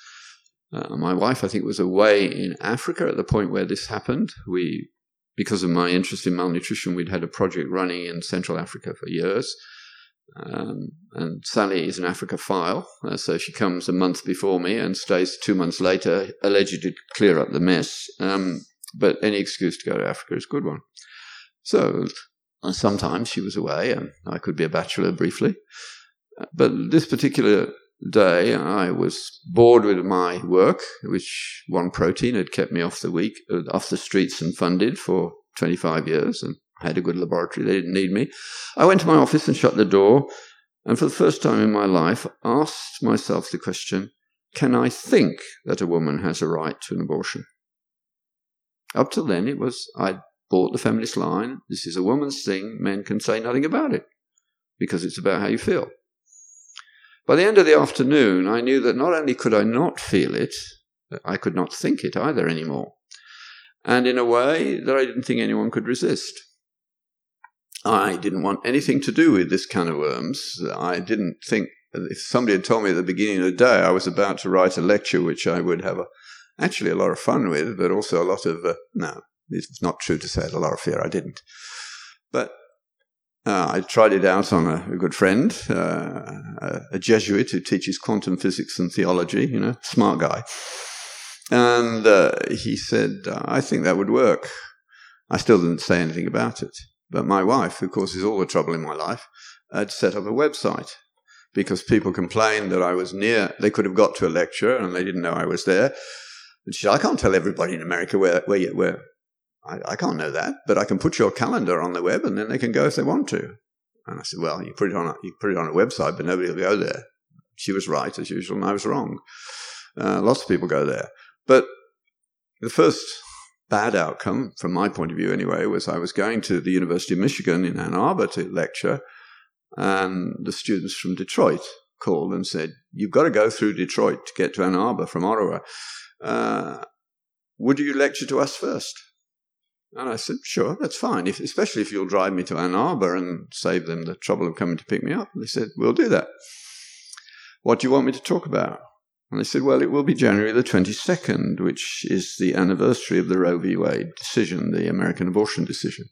My wife, I think, was away in Africa at the point where this happened. We, because of my interest in malnutrition, we'd had a project running in Central Africa for years. And Sally is an Africophile, so she comes a month before me and stays 2 months later, alleged to clear up the mess. But any excuse to go to Africa is a good one. So sometimes she was away, and I could be a bachelor briefly. But this particular day, I was bored with my work, which one protein had kept me off the streets and funded for 25 years, and I had a good laboratory. They didn't need me. I went to my office and shut the door, and for the first time in my life, asked myself the question, can I think that a woman has a right to an abortion? Up till then, it was, I bought the feminist line, this is a woman's thing, men can say nothing about it, because it's about how you feel. By the end of the afternoon, I knew that not only could I not feel it, I could not think it either anymore, and in a way that I didn't think anyone could resist. I didn't want anything to do with this can of worms. I didn't think, if somebody had told me at the beginning of the day I was about to write a lecture which I would have actually a lot of fun with, but also a lot of, no, it's not true to say it, a lot of fear, I didn't. But I tried it out on a good friend, a Jesuit who teaches quantum physics and theology, you know, smart guy. And he said, I think that would work. I still didn't say anything about it. But my wife, who causes all the trouble in my life, had set up a website because people complained that I was near. They could have got to a lecture and they didn't know I was there. And she said, I can't tell everybody in America where I can't know that, but I can put your calendar on the web and then they can go if they want to. And I said, well, you put it on a website, but nobody will go there. She was right, as usual, and I was wrong. Lots of people go there. But the first bad outcome, from my point of view anyway, was I was going to the University of Michigan in Ann Arbor to lecture, and the students from Detroit called and said, you've got to go through Detroit to get to Ann Arbor from Ottawa. Would you lecture to us first? And I said, sure, that's fine, especially if you'll drive me to Ann Arbor and save them the trouble of coming to pick me up. And they said, we'll do that. What do you want me to talk about? And they said, well, it will be January the 22nd, which is the anniversary of the Roe v. Wade decision, the American abortion decision.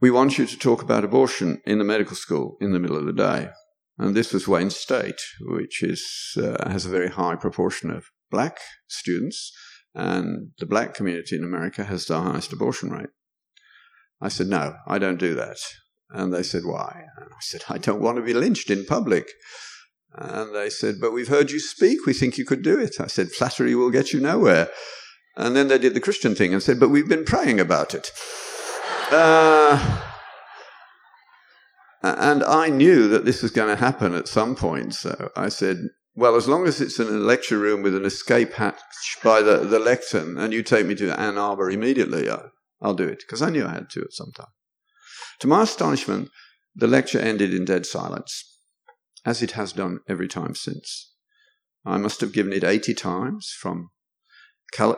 We want you to talk about abortion in the medical school in the middle of the day. And this was Wayne State, which is has a very high proportion of black students, and the black community in America has the highest abortion rate. I said, no, I don't do that. And they said, why? And I said, I don't want to be lynched in public. And they said, but we've heard you speak. We think you could do it. I said, flattery will get you nowhere. And then they did the Christian thing and said, but we've been praying about it. And I knew that this was going to happen at some point. So I said, well, as long as it's in a lecture room with an escape hatch by the lectern and you take me to Ann Arbor immediately, I'll do it. Because I knew I had to at some time. To my astonishment, the lecture ended in dead silence, as it has done every time since. I must have given it 80 times, from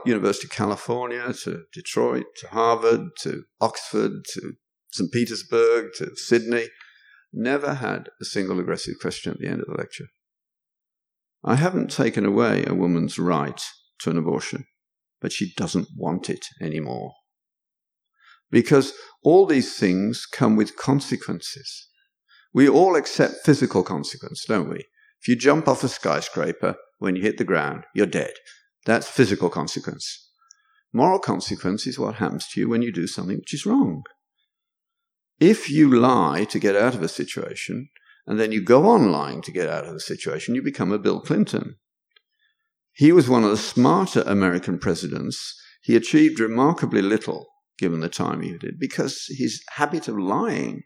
University of California to Detroit to Harvard to Oxford to St. Petersburg to Sydney. Never had a single aggressive question at the end of the lecture. I haven't taken away a woman's right to an abortion, but she doesn't want it anymore. Because all these things come with consequences. We all accept physical consequence, don't we? If you jump off a skyscraper, when you hit the ground, you're dead. That's physical consequence. Moral consequence is what happens to you when you do something which is wrong. If you lie to get out of a situation, and then you go on lying to get out of the situation, you become a Bill Clinton. He was one of the smarter American presidents. He achieved remarkably little, given the time he did, because his habit of lying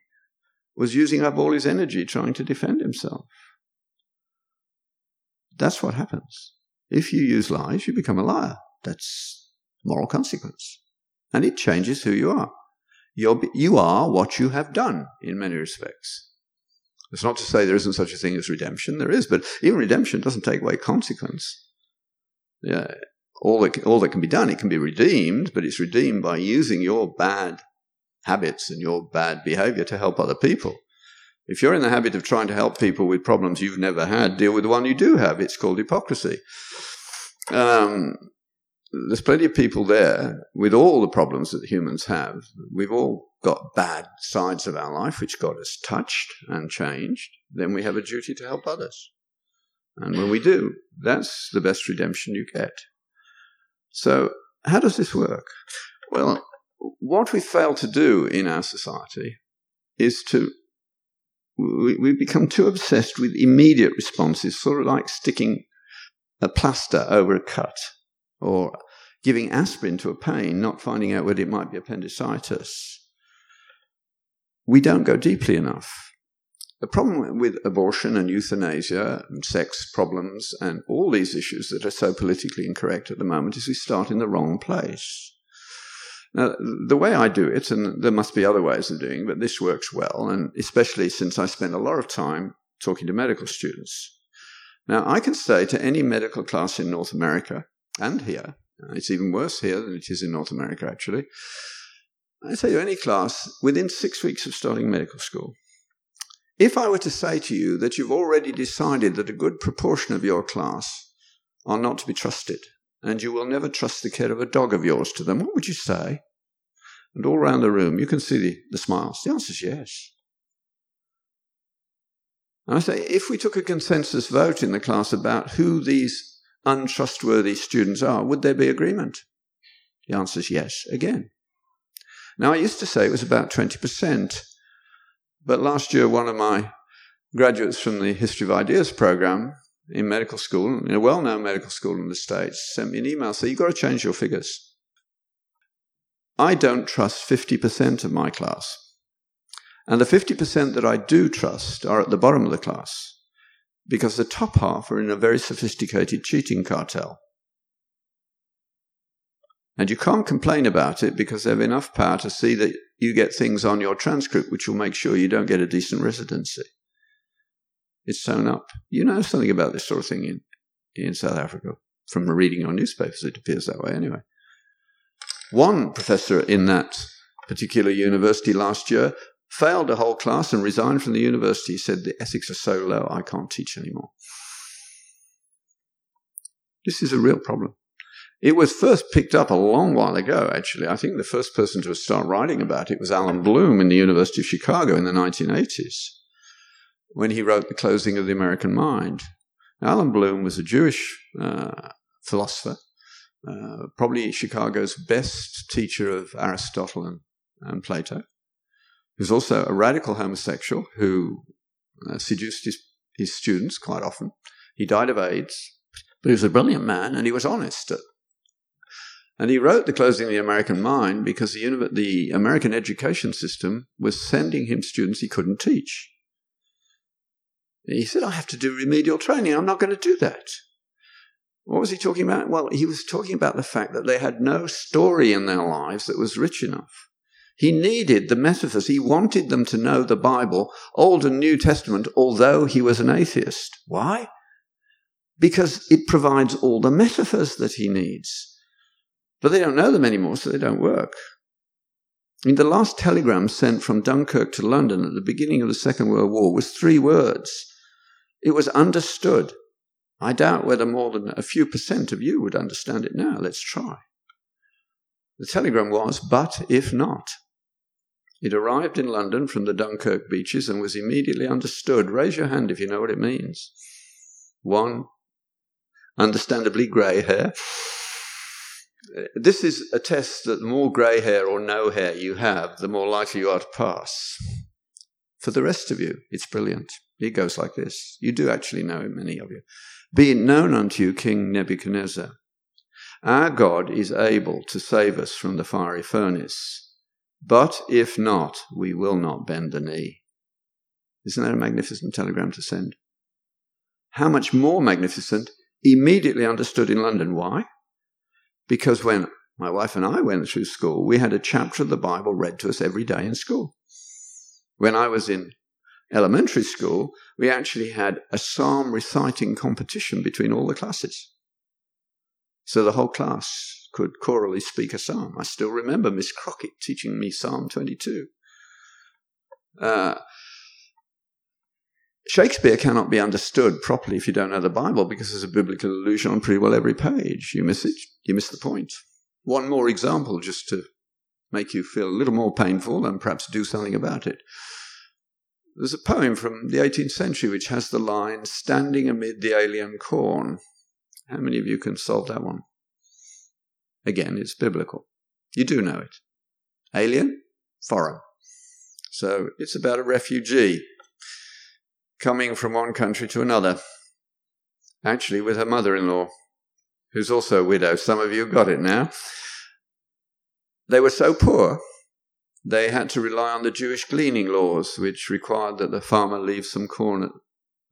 was using up all his energy trying to defend himself. That's what happens. If you use lies, you become a liar. That's moral consequence. And it changes who you are. You are what you have done in many respects. It's not to say there isn't such a thing as redemption. There is, but even redemption doesn't take away consequence. Yeah. All that can be done, it can be redeemed, but it's redeemed by using your bad habits and your bad behavior to help other people. If you're in the habit of trying to help people with problems you've never had, deal with the one you do have. It's called hypocrisy. There's plenty of people there with all the problems that humans have. We've all got bad sides of our life which got us touched and changed. Then we have a duty to help others. And when we do, that's the best redemption you get. So how does this work? Well, what we fail to do in our society is we become too obsessed with immediate responses, sort of like sticking a plaster over a cut or giving aspirin to a pain, not finding out whether it might be appendicitis. We don't go deeply enough. The problem with abortion and euthanasia and sex problems and all these issues that are so politically incorrect at the moment is we start in the wrong place. Now, the way I do it, and there must be other ways of doing it, but this works well, and especially since I spend a lot of time talking to medical students. Now, I can say to any medical class in North America, and here, it's even worse here than it is in North America, actually, I say to any class, within 6 weeks of starting medical school, if I were to say to you that you've already decided that a good proportion of your class are not to be trusted, and you will never trust the care of a dog of yours to them, what would you say? And all round the room, you can see the smiles. The answer is yes. And I say, if we took a consensus vote in the class about who these untrustworthy students are, would there be agreement? The answer is yes, again. Now, I used to say it was about 20%. But last year, one of my graduates from the History of Ideas program in medical school, in a well-known medical school in the States, sent me an email saying, you've got to change your figures. I don't trust 50% of my class. And the 50% that I do trust are at the bottom of the class, because the top half are in a very sophisticated cheating cartel. And you can't complain about it because they have enough power to see that you get things on your transcript which will make sure you don't get a decent residency. It's sewn up. You know something about this sort of thing in South Africa. From reading your newspapers, it appears that way anyway. One professor in that particular university last year failed a whole class and resigned from the university. He said, the ethics are so low, I can't teach anymore. This is a real problem. It was first picked up a long while ago, actually. I think the first person to start writing about it was Alan Bloom in the University of Chicago in the 1980s, when he wrote The Closing of the American Mind. Now, Alan Bloom was a Jewish philosopher, probably Chicago's best teacher of Aristotle and Plato. He was also a radical homosexual who seduced his students quite often. He died of AIDS, but he was a brilliant man, and he was honest. And he wrote The Closing of the American Mind because the American education system was sending him students he couldn't teach. He said, I have to do remedial training. I'm not going to do that. What was he talking about? Well, he was talking about the fact that they had no story in their lives that was rich enough. He needed the metaphors. He wanted them to know the Bible, Old and New Testament, although he was an atheist. Why? Because it provides all the metaphors that he needs. But they don't know them anymore, so they don't work. In the last telegram sent from Dunkirk to London at the beginning of the Second World War was 3 words. It was understood. I doubt whether more than a few % of you would understand it now. Let's try. The telegram was, but if not. It arrived in London from the Dunkirk beaches and was immediately understood. Raise your hand if you know what it means. 1, understandably grey hair. This is a test that the more grey hair or no hair you have, the more likely you are to pass. For the rest of you, it's brilliant. It goes like this. You do actually know it, many of you. Be it known unto you, King Nebuchadnezzar, our God is able to save us from the fiery furnace, but if not, we will not bend the knee. Isn't that a magnificent telegram to send? How much more magnificent, immediately understood in London. Why? Because when my wife and I went through school, we had a chapter of the Bible read to us every day in school. When I was in elementary school, we actually had a psalm reciting competition between all the classes. So the whole class could chorally speak a psalm. I still remember Miss Crockett teaching me Psalm 22. Shakespeare cannot be understood properly if you don't know the Bible, because there's a biblical allusion on pretty well every page. You miss it, you miss the point. One more example just to make you feel a little more painful and perhaps do something about it. There's a poem from the 18th century which has the line, standing amid the alien corn. How many of you can solve that one? Again, it's biblical. You do know it. Alien, foreign. So it's about a refugee coming from one country to another, actually with her mother-in-law, who's also a widow. Some of you got it now. They were so poor, they had to rely on the Jewish gleaning laws, which required that the farmer leave some corn at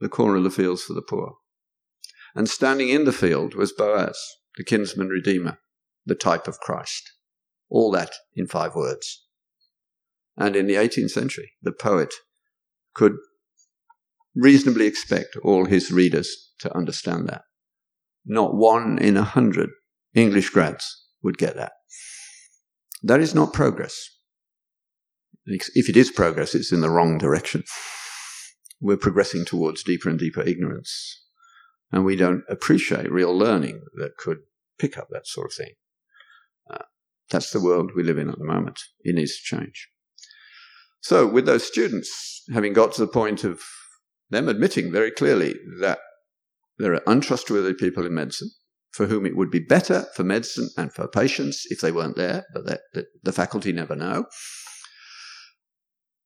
the corner of the fields for the poor. And standing in the field was Boaz, the kinsman redeemer, the type of Christ. All that in 5 words. And in the 18th century, the poet could reasonably expect all his readers to understand that. Not 1 in 100 English grads would get that. That is not progress. If it is progress, it's in the wrong direction. We're progressing towards deeper and deeper ignorance. And we don't appreciate real learning that could pick up that sort of thing. That's the world we live in at the moment. It needs to change. So with those students, having got to the point of them admitting very clearly that there are untrustworthy people in medicine for whom it would be better for medicine and for patients if they weren't there, but that the faculty never know.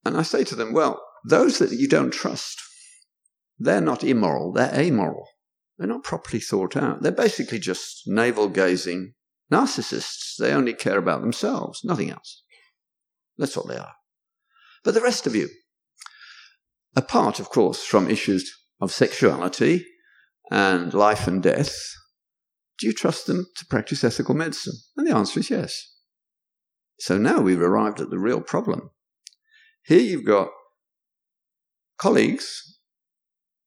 And I say to them, well, those that you don't trust, they're not immoral, they're amoral. They're not properly thought out. They're basically just navel-gazing narcissists. They only care about themselves, nothing else. That's what they are. But the rest of you, apart, of course, from issues of sexuality and life and death, do you trust them to practice ethical medicine? And the answer is yes. So now we've arrived at the real problem. Here you've got colleagues,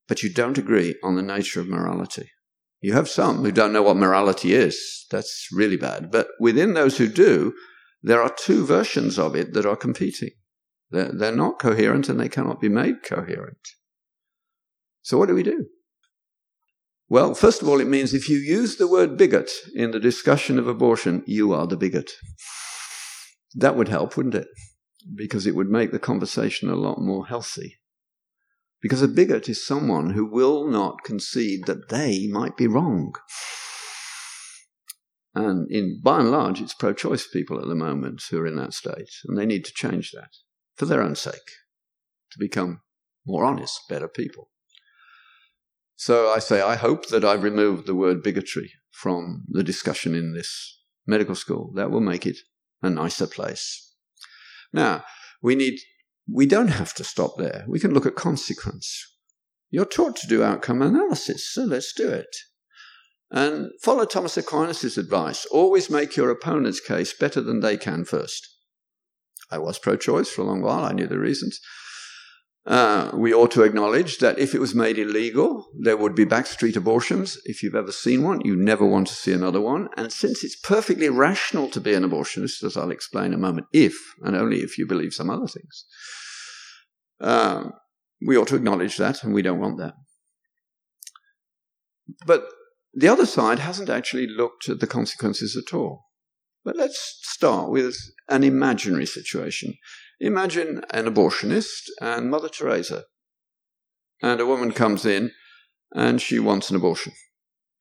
but you don't agree on the nature of morality. You have some who don't know what morality is. That's really bad. But within those who do, there are 2 versions of it that are competing. They're not coherent and they cannot be made coherent. So what do we do? Well, first of all, it means if you use the word bigot in the discussion of abortion, you are the bigot. That would help, wouldn't it? Because it would make the conversation a lot more healthy. Because a bigot is someone who will not concede that they might be wrong. And by and large, it's pro-choice people at the moment who are in that state, and they need to change that for their own sake, to become more honest, better people. So I say, I hope that I've removed the word bigotry from the discussion in this medical school. That will make it a nicer place. Now, we don't have to stop there. We can look at consequence. You're taught to do outcome analysis, so let's do it. And follow Thomas Aquinas' advice. Always make your opponent's case better than they can first. I was pro-choice for a long while. I knew the reasons. We ought to acknowledge that if it was made illegal, there would be backstreet abortions. If you've ever seen one, you never want to see another one. And since it's perfectly rational to be an abortionist, as I'll explain in a moment, if and only if you believe some other things, we ought to acknowledge that, and we don't want that. But the other side hasn't actually looked at the consequences at all. But let's start with an imaginary situation. Imagine an abortionist and Mother Teresa. And a woman comes in and she wants an abortion.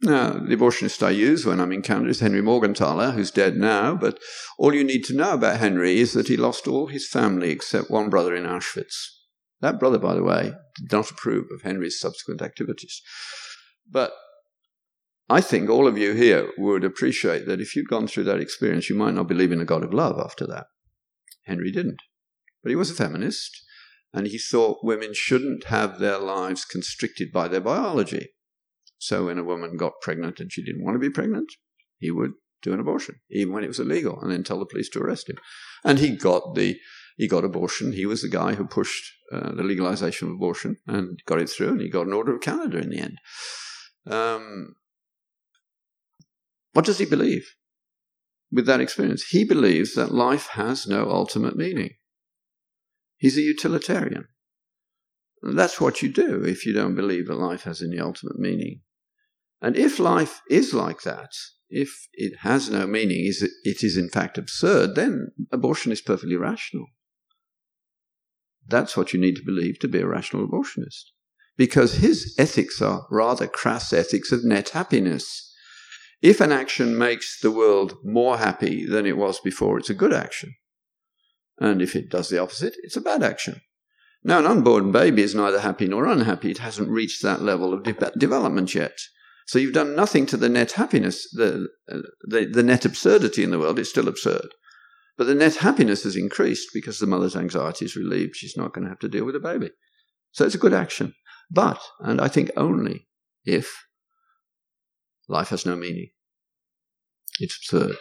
Now, the abortionist I use when I'm in Canada is Henry Morgenthaler, who's dead now, but all you need to know about Henry is that he lost all his family except one brother in Auschwitz. That brother, by the way, did not approve of Henry's subsequent activities. But I think all of you here would appreciate that if you'd gone through that experience, you might not believe in a God of love after that. Henry didn't. But he was a feminist, and he thought women shouldn't have their lives constricted by their biology. So when a woman got pregnant and she didn't want to be pregnant, he would do an abortion, even when it was illegal, and then tell the police to arrest him. And he got abortion. He was the guy who pushed the legalization of abortion and got it through, and he got an Order of Canada in the end. What does he believe with that experience? He believes that life has no ultimate meaning. He's a utilitarian. And that's what you do if you don't believe that life has any ultimate meaning. And if life is like that, if it has no meaning, it is in fact absurd, then abortion is perfectly rational. That's what you need to believe to be a rational abortionist. Because his ethics are rather crass ethics of net happiness. If an action makes the world more happy than it was before, it's a good action. And if it does the opposite, it's a bad action. Now, an unborn baby is neither happy nor unhappy. It hasn't reached that level of development yet. So you've done nothing to the net happiness, the net absurdity in the world. It's still absurd. But the net happiness has increased because the mother's anxiety is relieved. She's not going to have to deal with a baby. So it's a good action. But, and I think only if, life has no meaning. It's absurd.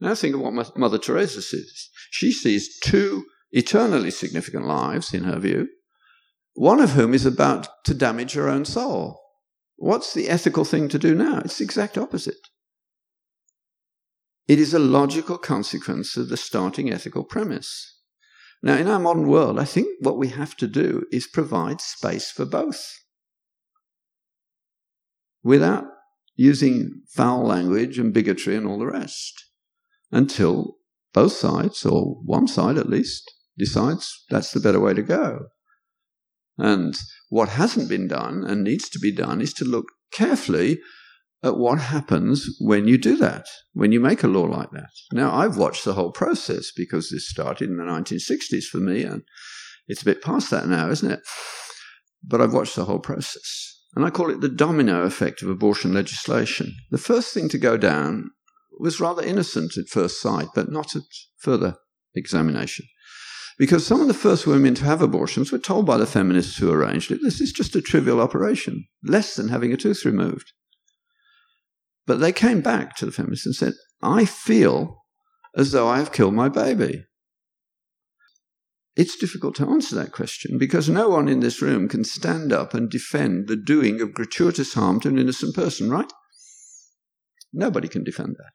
Now think of what Mother Teresa sees. She sees two eternally significant lives, in her view, one of whom is about to damage her own soul. What's the ethical thing to do now? It's the exact opposite. It is a logical consequence of the starting ethical premise. Now, in our modern world, I think what we have to do is provide space for both. Without using foul language and bigotry and all the rest, until both sides, or one side at least, decides that's the better way to go. And what hasn't been done and needs to be done is to look carefully at what happens when you do that, when you make a law like that. Now, I've watched the whole process because this started in the 1960s for me, and it's a bit past that now, isn't it? But I've watched the whole process. And I call it the domino effect of abortion legislation. The first thing to go down was rather innocent at first sight, but not at further examination. Because some of the first women to have abortions were told by the feminists who arranged it, this is just a trivial operation, less than having a tooth removed. But they came back to the feminists and said, I feel as though I have killed my baby. It's difficult to answer that question because no one in this room can stand up and defend the doing of gratuitous harm to an innocent person, right? Nobody can defend that.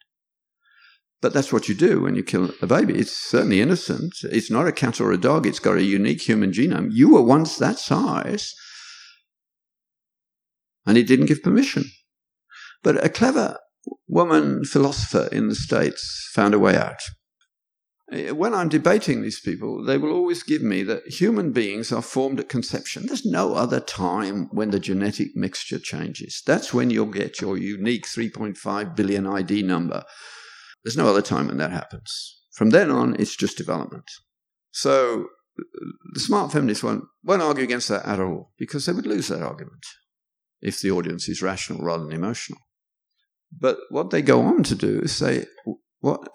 But that's what you do when you kill a baby. It's certainly innocent. It's not a cat or a dog. It's got a unique human genome. You were once that size. and he didn't give permission. But a clever woman philosopher in the States found a way out. When I'm debating these people, they will always give me that human beings are formed at conception. There's no other time when the genetic mixture changes. That's when you'll get your unique 3.5 billion ID number. There's no other time when that happens. From then on, it's just development. So the smart feminists won't argue against that at all, because they would lose that argument if the audience is rational rather than emotional. But what they go on to do is say, what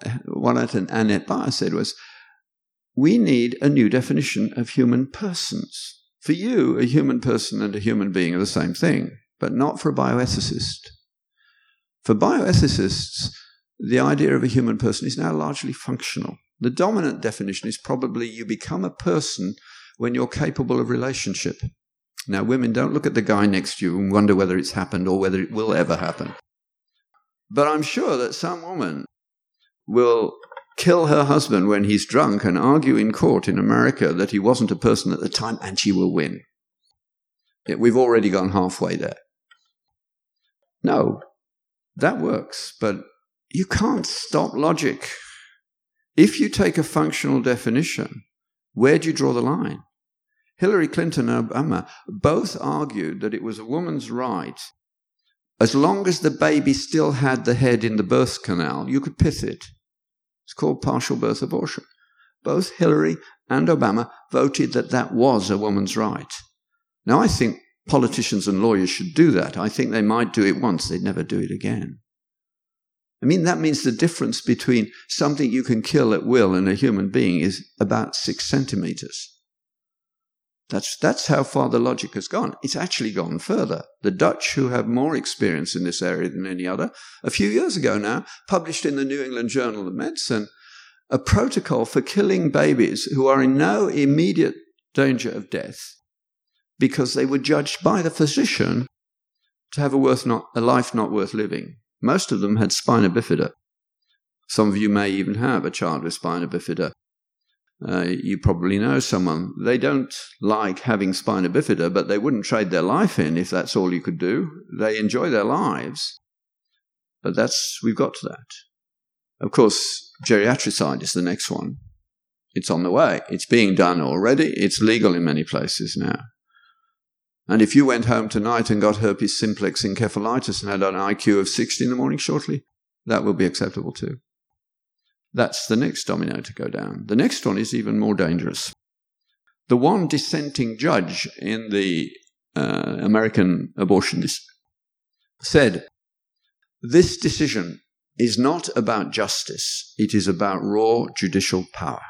Annette Bayer said was, we need a new definition of human persons. For you, a human person and a human being are the same thing, but not for a bioethicist. For bioethicists, the idea of a human person is now largely functional. The dominant definition is probably you become a person when you're capable of relationship. Now, women don't look at the guy next to you and wonder whether it's happened or whether it will ever happen. But I'm sure that some woman will kill her husband when he's drunk and argue in court in America that he wasn't a person at the time, and she will win. We've already gone halfway there. No, that works, but you can't stop logic. If you take a functional definition, where do you draw the line? Hillary Clinton and Obama both argued that it was a woman's right. As long as the baby still had the head in the birth canal, you could pith it. It's called partial birth abortion. Both Hillary and Obama voted that that was a woman's right. Now, I think politicians and lawyers should do that. I think they might do it once. They'd never do it again. I mean, that means the difference between something you can kill at will and a human being is about 6 centimeters. That's how far the logic has gone. It's actually gone further. The Dutch, who have more experience in this area than any other, a few years ago now, published in the New England Journal of Medicine a protocol for killing babies who are in no immediate danger of death because they were judged by the physician to have a life not worth living. Most of them had spina bifida. Some of you may even have a child with spina bifida. You probably know someone. They don't like having spina bifida, but they wouldn't trade their life in if that's all you could do. They enjoy their lives, but we've got to that. Of course, geriatricide is the next one. It's on the way. It's being done already. It's legal in many places now. And if you went home tonight and got herpes simplex encephalitis and had an IQ of 60 in the morning shortly, that will be acceptable too. That's the next domino to go down. The next one is even more dangerous. The one dissenting judge in the American abortion said, this decision is not about justice. It is about raw judicial power.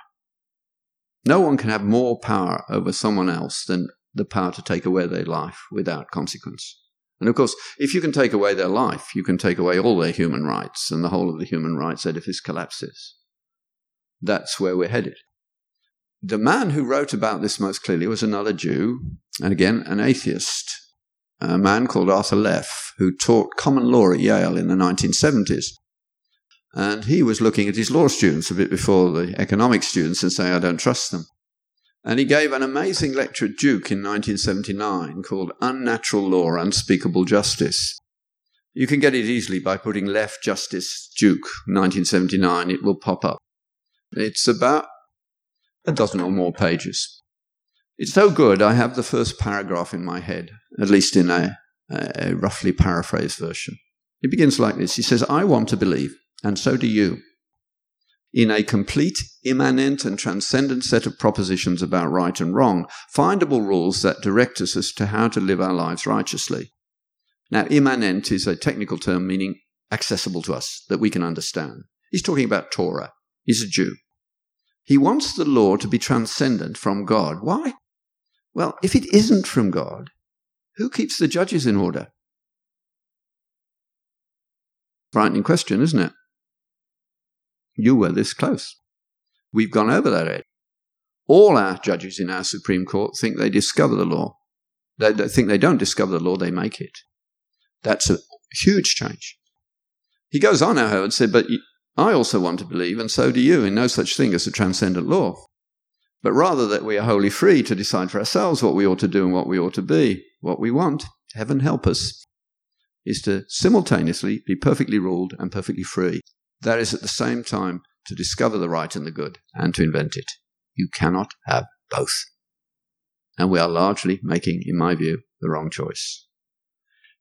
No one can have more power over someone else than the power to take away their life without consequence. And of course, if you can take away their life, you can take away all their human rights, and the whole of the human rights edifice collapses. That's where we're headed. The man who wrote about this most clearly was another Jew, and again, an atheist, a man called Arthur Leff, who taught common law at Yale in the 1970s. And he was looking at his law students a bit before the economic students and saying, I don't trust them. And he gave an amazing lecture at Duke in 1979 called Unnatural Law, Unspeakable Justice. You can get it easily by putting Left Justice Duke 1979. It will pop up. It's about a dozen or more pages. It's so good I have the first paragraph in my head, at least in a roughly paraphrased version. It begins like this. He says, I want to believe, and so do you, in a complete, immanent, and transcendent set of propositions about right and wrong, findable rules that direct us as to how to live our lives righteously. Now, immanent is a technical term meaning accessible to us, that we can understand. He's talking about Torah. He's a Jew. He wants the law to be transcendent from God. Why? Well, if it isn't from God, who keeps the judges in order? Frightening question, isn't it? You were this close. We've gone over that edge. All our judges in our Supreme Court think they discover the law. They think they don't discover the law, they make it. That's a huge change. He goes on, however, and said, but I also want to believe, and so do you, in no such thing as a transcendent law, but rather that we are wholly free to decide for ourselves what we ought to do and what we ought to be, what we want. Heaven help us. is to simultaneously be perfectly ruled and perfectly free. That is at the same time to discover the right and the good and to invent it. You cannot have both. And we are largely making, in my view, the wrong choice.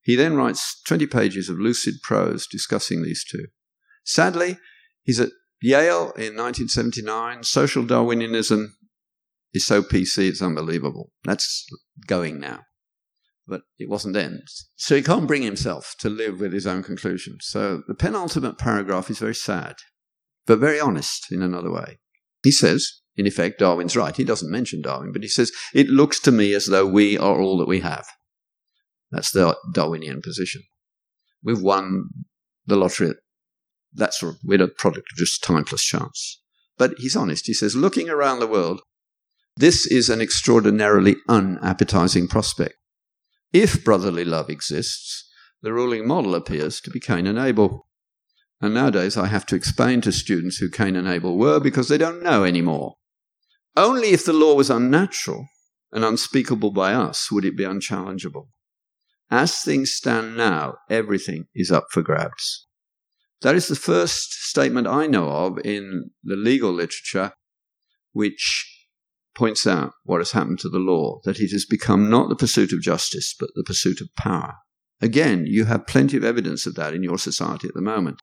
He then writes 20 pages of lucid prose discussing these two. Sadly, he's at Yale in 1979. Social Darwinianism is so PC, it's unbelievable. That's going now. But it wasn't then. So he can't bring himself to live with his own conclusions. So the penultimate paragraph is very sad, but very honest in another way. He says, in effect, Darwin's right. He doesn't mention Darwin, but he says, it looks to me as though we are all that we have. That's the Darwinian position. We've won the lottery. That's sort of, we're a product of just time plus chance. But he's honest. He says, looking around the world, this is an extraordinarily unappetizing prospect. If brotherly love exists, the ruling model appears to be Cain and Abel. And nowadays I have to explain to students who Cain and Abel were because they don't know anymore. Only if the law was unnatural and unspeakable by us would it be unchallengeable. As things stand now, everything is up for grabs. That is the first statement I know of in the legal literature which points out what has happened to the law, that it has become not the pursuit of justice, but the pursuit of power. Again, you have plenty of evidence of that in your society at the moment.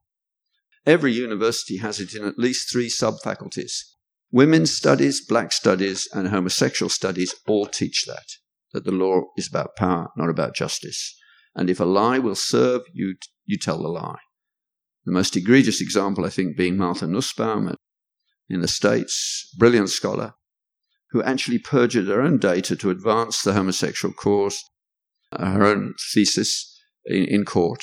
Every university has it in at least 3 sub-faculties. Women's studies, black studies, and homosexual studies all teach that the law is about power, not about justice. And if a lie will serve, you tell the lie. The most egregious example, I think, being Martha Nussbaum in the States, brilliant scholar, who actually perjured her own data to advance the homosexual cause, her own thesis in court,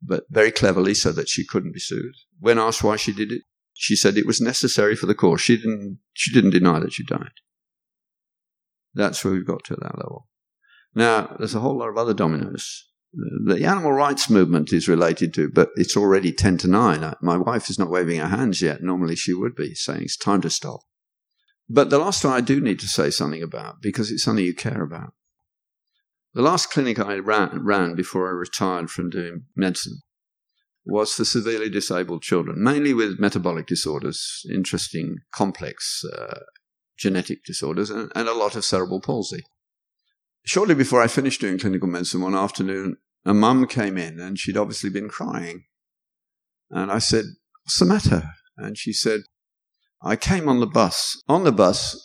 but very cleverly so that she couldn't be sued. When asked why she did it, she said it was necessary for the cause. She didn't deny that she died. That's where we've got to at that level. Now, there's a whole lot of other dominoes. The animal rights movement is related to, but it's already 10 to 9. My wife is not waving her hands yet. Normally she would be, saying it's time to stop. But the last one I do need to say something about, because it's something you care about. The last clinic I ran before I retired from doing medicine was for severely disabled children, mainly with metabolic disorders, interesting, complex genetic disorders, and a lot of cerebral palsy. Shortly before I finished doing clinical medicine one afternoon, a mum came in, and she'd obviously been crying. And I said, "What's the matter?" And she said, "I came on the bus. On the bus,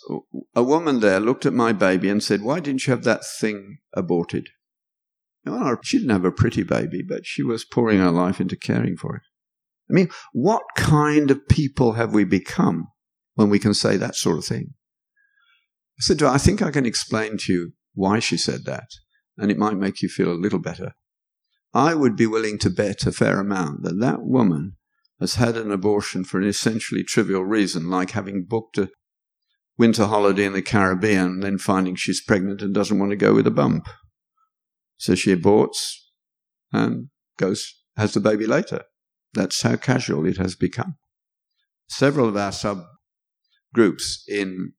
a woman there looked at my baby and said, 'Why didn't you have that thing aborted?'" Well, she didn't have a pretty baby, but she was pouring her life into caring for it. I mean, what kind of people have we become when we can say that sort of thing? I said to her, "I think I can explain to you why she said that, and it might make you feel a little better. I would be willing to bet a fair amount that that woman has had an abortion for an essentially trivial reason, like having booked a winter holiday in the Caribbean and then finding she's pregnant and doesn't want to go with a bump. So she aborts and has the baby later." That's how casual it has become. Several of our subgroups in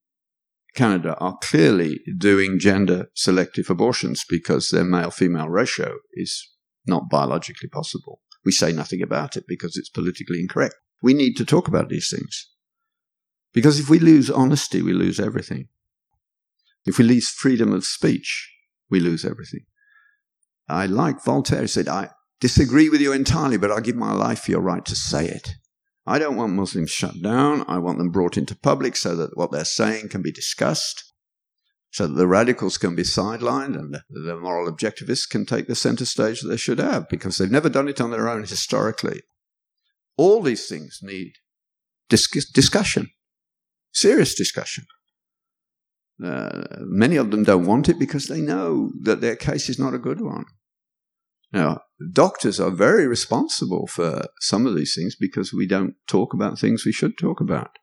Canada are clearly doing gender-selective abortions because their male-female ratio is not biologically possible. We say nothing about it because it's politically incorrect. We need to talk about these things. Because if we lose honesty, we lose everything. If we lose freedom of speech, we lose everything. I like Voltaire, who said, "I disagree with you entirely, but I'll give my life for your right to say it." I don't want Muslims shut down. I want them brought into public so that what they're saying can be discussed, so that the radicals can be sidelined and the moral objectivists can take the center stage that they should have, because they've never done it on their own historically. All these things need discussion, serious discussion. Many of them don't want it because they know that their case is not a good one. Now, doctors are very responsible for some of these things because we don't talk about things we should talk about.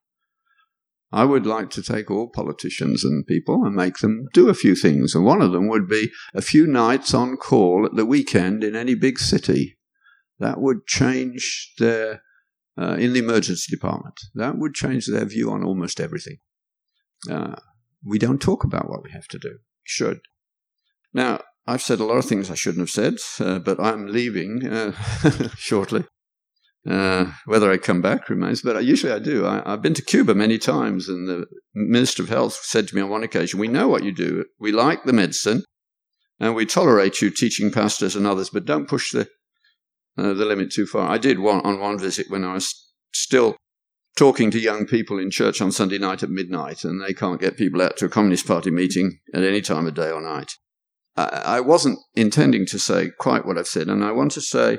I would like to take all politicians and people and make them do a few things. And one of them would be a few nights on call at the weekend in any big city. That would change their, in the emergency department, that would change their view on almost everything. We don't talk about what we have to do. We should. Now, I've said a lot of things I shouldn't have said, but I'm leaving shortly. Whether I come back remains, but usually I do. I've been to Cuba many times, and the Minister of Health said to me on one occasion, we know what you do. We like the medicine, and we tolerate you teaching pastors and others, but don't push the limit too far. I did one visit when I was still talking to young people in church on Sunday night at midnight, and they can't get people out to a Communist Party meeting at any time of day or night. I wasn't intending to say quite what I've said, and I want to say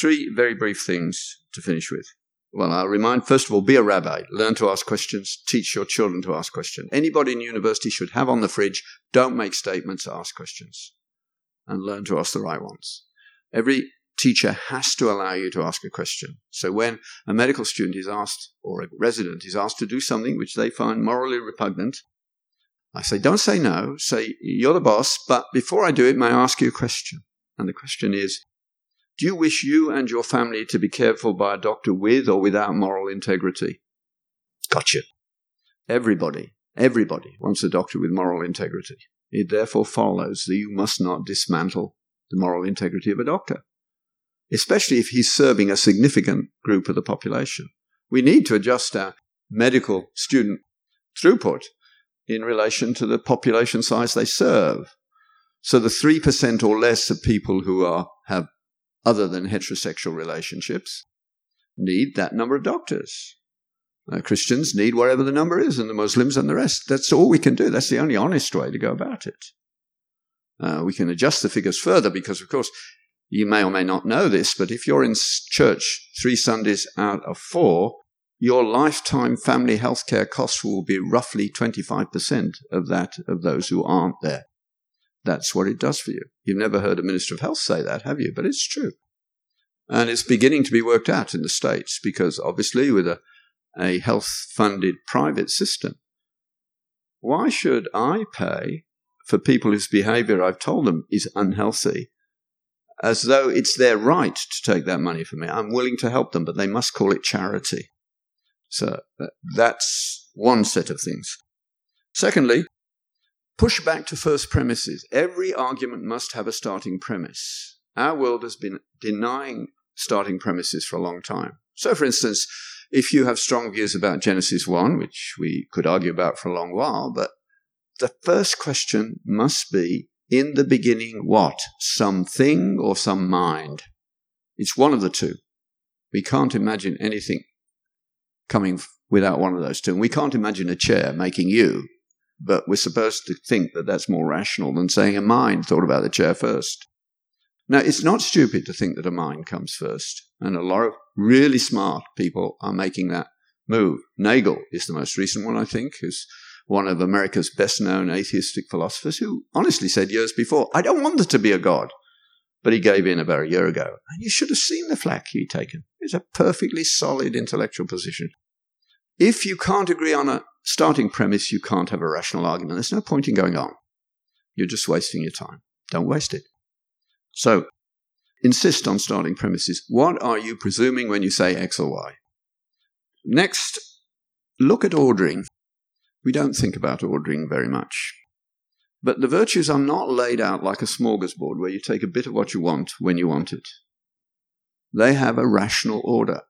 three very brief things to finish with. Well, I'll remind, first of all, be a rabbi. Learn to ask questions. Teach your children to ask questions. Anybody in university should have on the fridge, don't make statements, ask questions. And learn to ask the right ones. Every teacher has to allow you to ask a question. So when a medical student is asked, or a resident is asked to do something which they find morally repugnant, I say, don't say no. Say, you're the boss, but before I do it, may I ask you a question? And the question is, do you wish you and your family to be cared for by a doctor with or without moral integrity? Gotcha. Everybody wants a doctor with moral integrity. It therefore follows that you must not dismantle the moral integrity of a doctor, especially if he's serving a significant group of the population. We need to adjust our medical student throughput in relation to the population size they serve. So the 3% or less of people who have other than heterosexual relationships need that number of doctors. Christians need whatever the number is, and the Muslims and the rest. That's all we can do. That's the only honest way to go about it. We can adjust the figures further because, of course, you may or may not know this, but if you're in church 3 Sundays out of 4, your lifetime family healthcare costs will be roughly 25% of that of those who aren't there. That's what it does for you. You've never heard a Minister of Health say that, have you? But it's true. And it's beginning to be worked out in the States because, obviously, with a health-funded private system, why should I pay for people whose behavior I've told them is unhealthy as though it's their right to take that money from me? I'm willing to help them, but they must call it charity. So that's one set of things. Secondly, push back to first premises. Every argument must have a starting premise. Our world has been denying starting premises for a long time. So, for instance, if you have strong views about Genesis 1, which we could argue about for a long while, but the first question must be, in the beginning what? Something or some mind? It's one of the two. We can't imagine anything coming without one of those two. And we can't imagine a chair making you. But we're supposed to think that that's more rational than saying a mind thought about the chair first. Now, it's not stupid to think that a mind comes first, and a lot of really smart people are making that move. Nagel is the most recent one, I think, who's one of America's best-known atheistic philosophers who honestly said years before, I don't want there to be a God. But he gave in about a year ago, and you should have seen the flack he'd taken. It's a perfectly solid intellectual position. If you can't agree on a starting premise, you can't have a rational argument. There's no point in going on. You're just wasting your time. Don't waste it. So, insist on starting premises. What are you presuming when you say X or Y? Next, look at ordering. We don't think about ordering very much. But the virtues are not laid out like a smorgasbord where you take a bit of what you want when you want it. They have a rational order.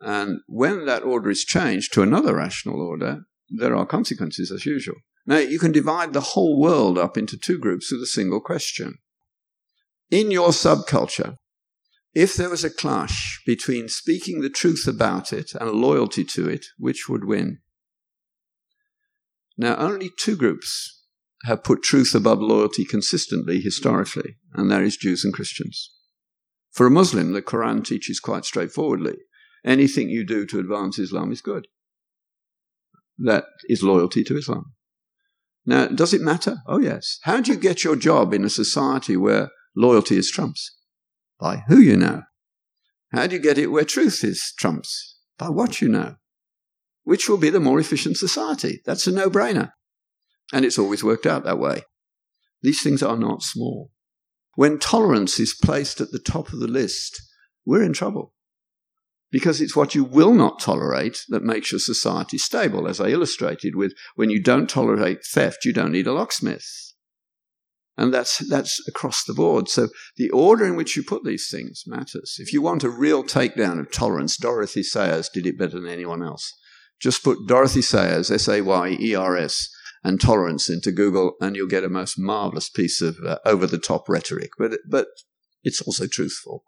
And when that order is changed to another rational order, there are consequences as usual. Now, you can divide the whole world up into two groups with a single question. In your subculture, if there was a clash between speaking the truth about it and loyalty to it, which would win? Now, only two groups have put truth above loyalty consistently historically, and that is Jews and Christians. For a Muslim, the Quran teaches quite straightforwardly, anything you do to advance Islam is good. That is loyalty to Islam. Now, does it matter? Oh, yes. How do you get your job in a society where loyalty is trumps? By who you know. How do you get it where truth is trumps? By what you know. Which will be the more efficient society? That's a no-brainer. And it's always worked out that way. These things are not small. When tolerance is placed at the top of the list, we're in trouble. Because it's what you will not tolerate that makes your society stable, as I illustrated with when you don't tolerate theft, you don't need a locksmith. And that's across the board. So the order in which you put these things matters. If you want a real takedown of tolerance, Dorothy Sayers did it better than anyone else. Just put Dorothy Sayers, S-A-Y-E-R-S, and tolerance into Google, and you'll get a most marvelous piece of over-the-top rhetoric. But it's also truthful.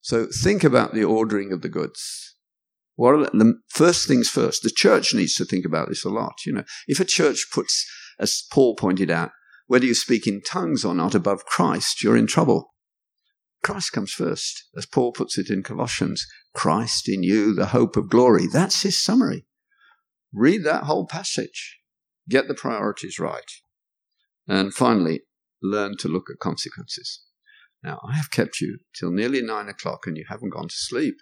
So think about the ordering of the goods. What are the first things first? The church needs to think about this a lot. You know, if a church puts, as Paul pointed out, whether you speak in tongues or not above Christ, you're in trouble. Christ comes first, as Paul puts it in Colossians. Christ in you, the hope of glory. That's his summary. Read that whole passage. Get the priorities right. And finally, learn to look at consequences. Now, I have kept you till nearly 9 o'clock and you haven't gone to sleep.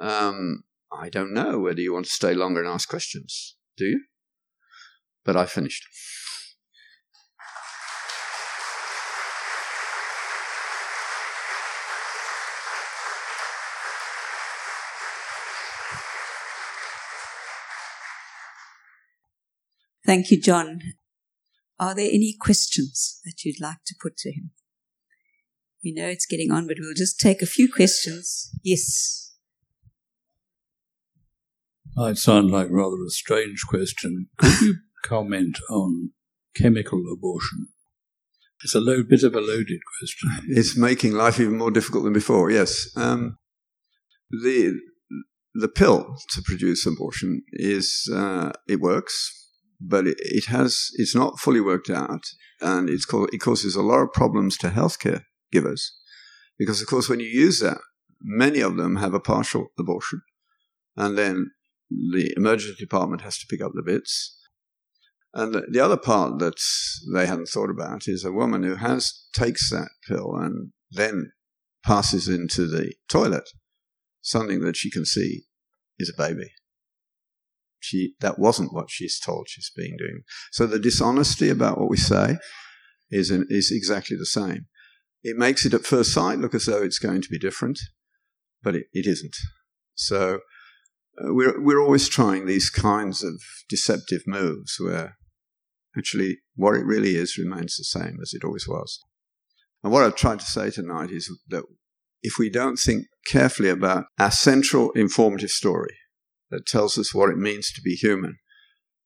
I don't know whether you want to stay longer and ask questions. Do you? But I finished. Thank you, John. Are there any questions that you'd like to put to him? We know it's getting on, but we'll just take a few questions. Yes. Might sound like rather a strange question. Could you comment on chemical abortion? It's a bit of a loaded question. It's making life even more difficult than before, yes. The pill to produce abortion is, it works. But it's not fully worked out, and it causes a lot of problems to healthcare givers, because of course when you use that, many of them have a partial abortion, and then the emergency department has to pick up the bits. And the other part that they hadn't thought about is a woman who takes that pill and then passes into the toilet something that she can see is a baby. That wasn't what she's told she's been doing. So the dishonesty about what we say is exactly the same. It makes it at first sight look as though it's going to be different, but it isn't. So we're always trying these kinds of deceptive moves where actually what it really is remains the same as it always was. And what I've tried to say tonight is that if we don't think carefully about our central informative story that tells us what it means to be human,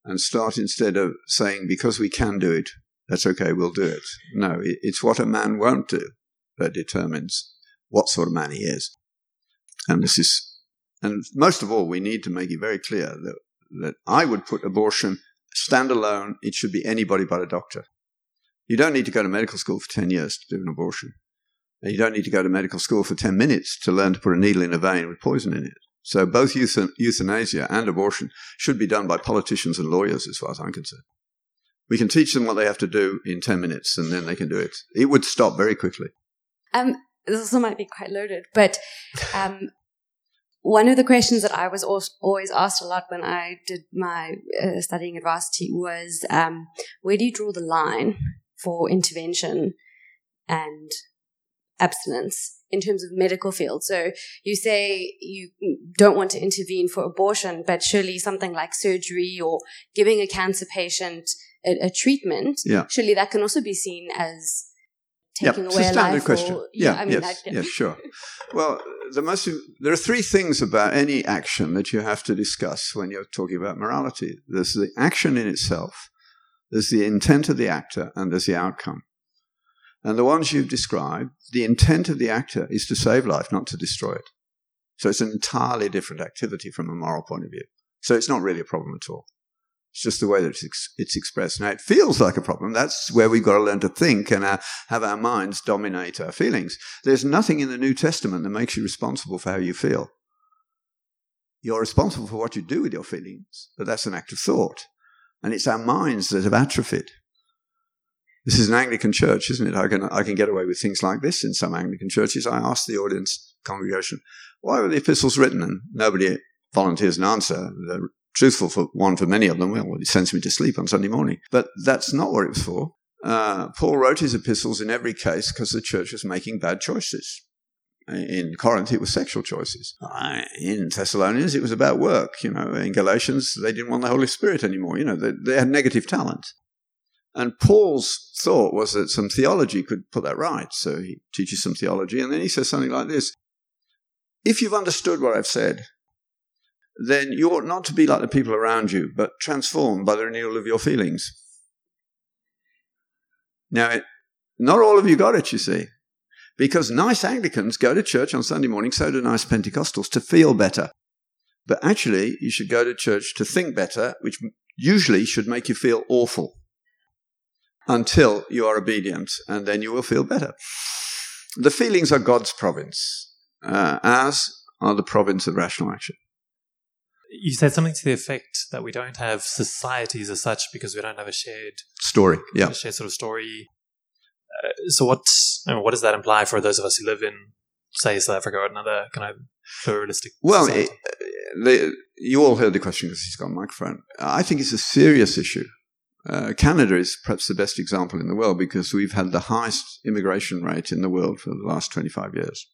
and start instead of saying, because we can do it, that's okay, we'll do it. No, it's what a man won't do that determines what sort of man he is. And most of all, we need to make it very clear that I would put abortion standalone. It should be anybody but a doctor. You don't need to go to medical school for 10 years to do an abortion. And you don't need to go to medical school for 10 minutes to learn to put a needle in a vein with poison in it. So both euthanasia and abortion should be done by politicians and lawyers, as far as I'm concerned. We can teach them what they have to do in 10 minutes, and then they can do it. It would stop very quickly. This also might be quite loaded, but one of the questions that I was always asked a lot when I did my studying at varsity was, where do you draw the line for intervention and abstinence in terms of medical field? So you say you don't want to intervene for abortion, but surely something like surgery or giving a cancer patient a treatment, surely that can also be seen as taking away a life. It's a standard question. Sure. Well, there are three things about any action that you have to discuss when you're talking about morality. There's the action in itself, there's the intent of the actor, and there's the outcome. And the ones you've described, the intent of the actor is to save life, not to destroy it. So it's an entirely different activity from a moral point of view. So it's not really a problem at all. It's just the way that it's expressed. Now, it feels like a problem. That's where we've got to learn to think and have our minds dominate our feelings. There's nothing in the New Testament that makes you responsible for how you feel. You're responsible for what you do with your feelings, but that's an act of thought. And it's our minds that have atrophied. This is an Anglican church, isn't it? I can get away with things like this in some Anglican churches. I asked the audience, congregation, why were the epistles written? And nobody volunteers an answer. The truthful one for many of them, well, it sends me to sleep on Sunday morning. But that's not what it was for. Paul wrote his epistles in every case because the church was making bad choices. In Corinth, it was sexual choices. In Thessalonians, it was about work. You know, in Galatians, they didn't want the Holy Spirit anymore. You know, they had negative talent. And Paul's thought was that some theology could put that right. So he teaches some theology, and then he says something like this: if you've understood what I've said, then you ought not to be like the people around you, but transformed by the renewal of your feelings. Now, not all of you got it, you see, because nice Anglicans go to church on Sunday morning, so do nice Pentecostals, to feel better. But actually, you should go to church to think better, which usually should make you feel awful until you are obedient, and then you will feel better. The feelings are God's province, as are the province of rational action. You said something to the effect that we don't have societies as such because we don't have a shared story, a shared sort of story. So what does that imply for those of us who live in, say, South Africa or another kind of pluralistic society? Well, you all heard the question because he's got a microphone. I think it's a serious issue. Canada is perhaps the best example in the world because we've had the highest immigration rate in the world for the last 25 years.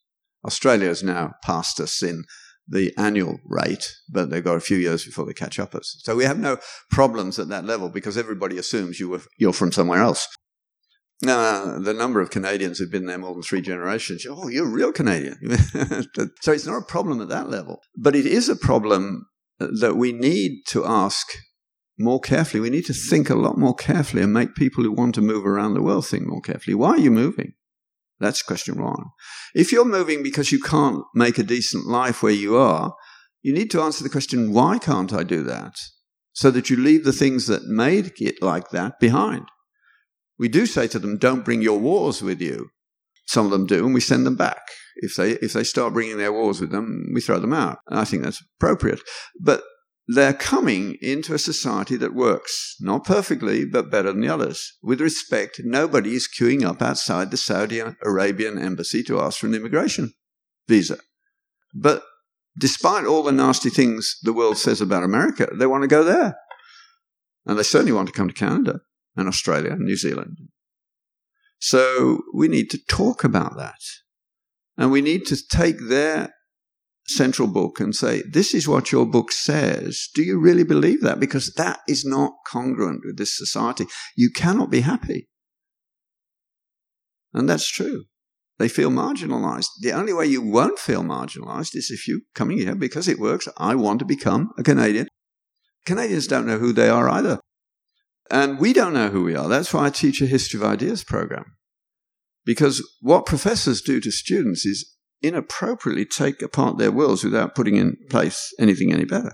Australia has now passed us in the annual rate, but they've got a few years before they catch up us. So we have no problems at that level because everybody assumes you're from somewhere else. Now, the number of Canadians who've been there more than 3 generations, oh, you're a real Canadian. So it's not a problem at that level. But it is a problem that we need to ask more carefully. We need to think a lot more carefully and make people who want to move around the world think more carefully. Why are you moving? That's question one. If you're moving because you can't make a decent life where you are, you need to answer the question, why can't I do that? So that you leave the things that made it like that behind. We do say to them, don't bring your wars with you. Some of them do, and we send them back. If they start bringing their wars with them, we throw them out. And I think that's appropriate. But they're coming into a society that works, not perfectly, but better than the others. With respect, nobody is queuing up outside the Saudi Arabian embassy to ask for an immigration visa. But despite all the nasty things the world says about America, they want to go there. And they certainly want to come to Canada and Australia and New Zealand. So we need to talk about that. And we need to take their central book and say, this is what your book says. Do you really believe that? Because that is not congruent with this society. You cannot be happy. And that's true. They feel marginalized. The only way you won't feel marginalized is if you coming here because it works. I want to become a Canadian. Canadians don't know who they are either. And we don't know who we are. That's why I teach a history of ideas program. Because what professors do to students is inappropriately take apart their worlds without putting in place anything any better. I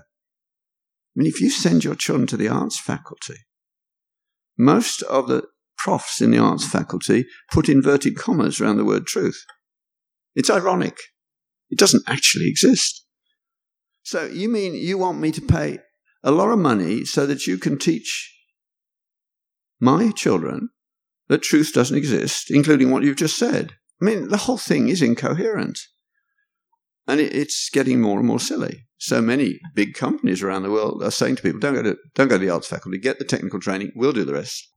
mean, if you send your children to the arts faculty, most of the profs in the arts faculty put inverted commas around the word truth. It's ironic. It doesn't actually exist. So you mean you want me to pay a lot of money so that you can teach my children that truth doesn't exist, including what you've just said? I mean, the whole thing is incoherent. And it's getting more and more silly. So many big companies around the world are saying to people, don't go to the arts faculty, get the technical training, we'll do the rest.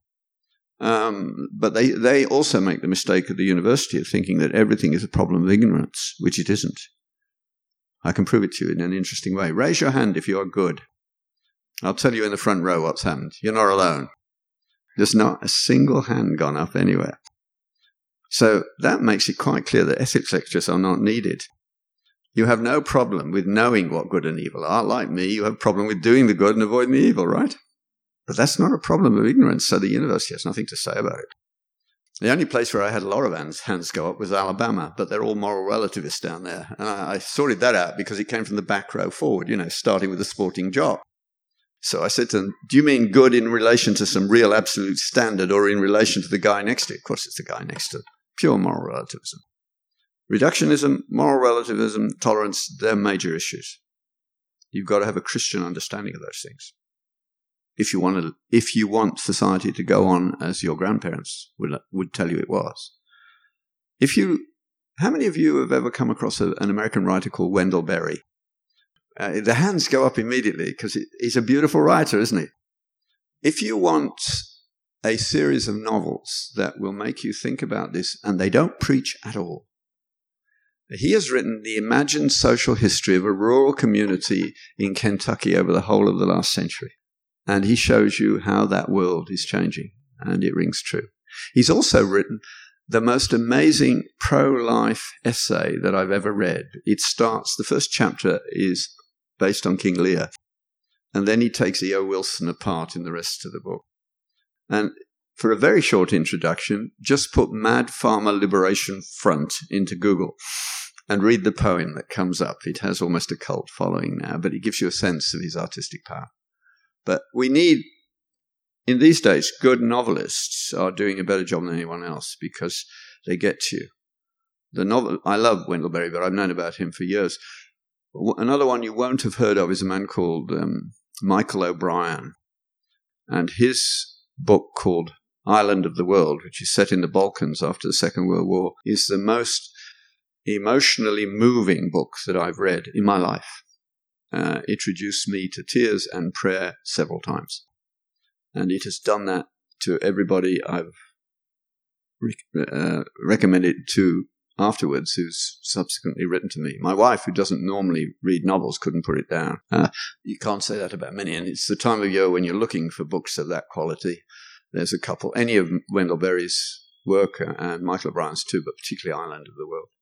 But they also make the mistake at the university of thinking that everything is a problem of ignorance, which it isn't. I can prove it to you in an interesting way. Raise your hand if you are good. I'll tell you in the front row what's happened. You're not alone. There's not a single hand gone up anywhere. So that makes it quite clear that ethics lectures are not needed. You have no problem with knowing what good and evil are. Like me, you have a problem with doing the good and avoiding the evil, right? But that's not a problem of ignorance, so the university has nothing to say about it. The only place where I had a lot of hands go up was Alabama, but they're all moral relativists down there. And I sorted that out because it came from the back row forward, starting with a sporting job. So I said to them, do you mean good in relation to some real absolute standard or in relation to the guy next to it? Of course, it's the guy next to it. Pure moral relativism. Reductionism, moral relativism, tolerance, they're major issues. You've got to have a Christian understanding of those things. If you want society to go on as your grandparents would tell you it was. How many of you have ever come across an American writer called Wendell Berry? The hands go up immediately because he's a beautiful writer, isn't he? If you want a series of novels that will make you think about this, and they don't preach at all. He has written the imagined social history of a rural community in Kentucky over the whole of the last century. And he shows you how that world is changing and it rings true. He's also written the most amazing pro-life essay that I've ever read. It starts, the first chapter is based on King Lear, and then he takes E.O. Wilson apart in the rest of the book. And for a very short introduction, just put Mad Farmer Liberation Front into Google and read the poem that comes up. It has almost a cult following now, but it gives you a sense of his artistic power. But we need, in these days, good novelists are doing a better job than anyone else because they get to you. The novel, I love Wendell Berry, but I've known about him for years. Another one you won't have heard of is a man called Michael O'Brien, and his book called Island of the World, which is set in the Balkans after the Second World War, is the most emotionally moving book that I've read in my life. It reduced me to tears and prayer several times. And it has done that to everybody I've recommended it to afterwards who's subsequently written to me. My wife, who doesn't normally read novels, couldn't put it down. You can't say that about many, and it's the time of year when you're looking for books of that quality. There's a couple, any of Wendell Berry's work and Michael O'Brien's too, but particularly Island of the World.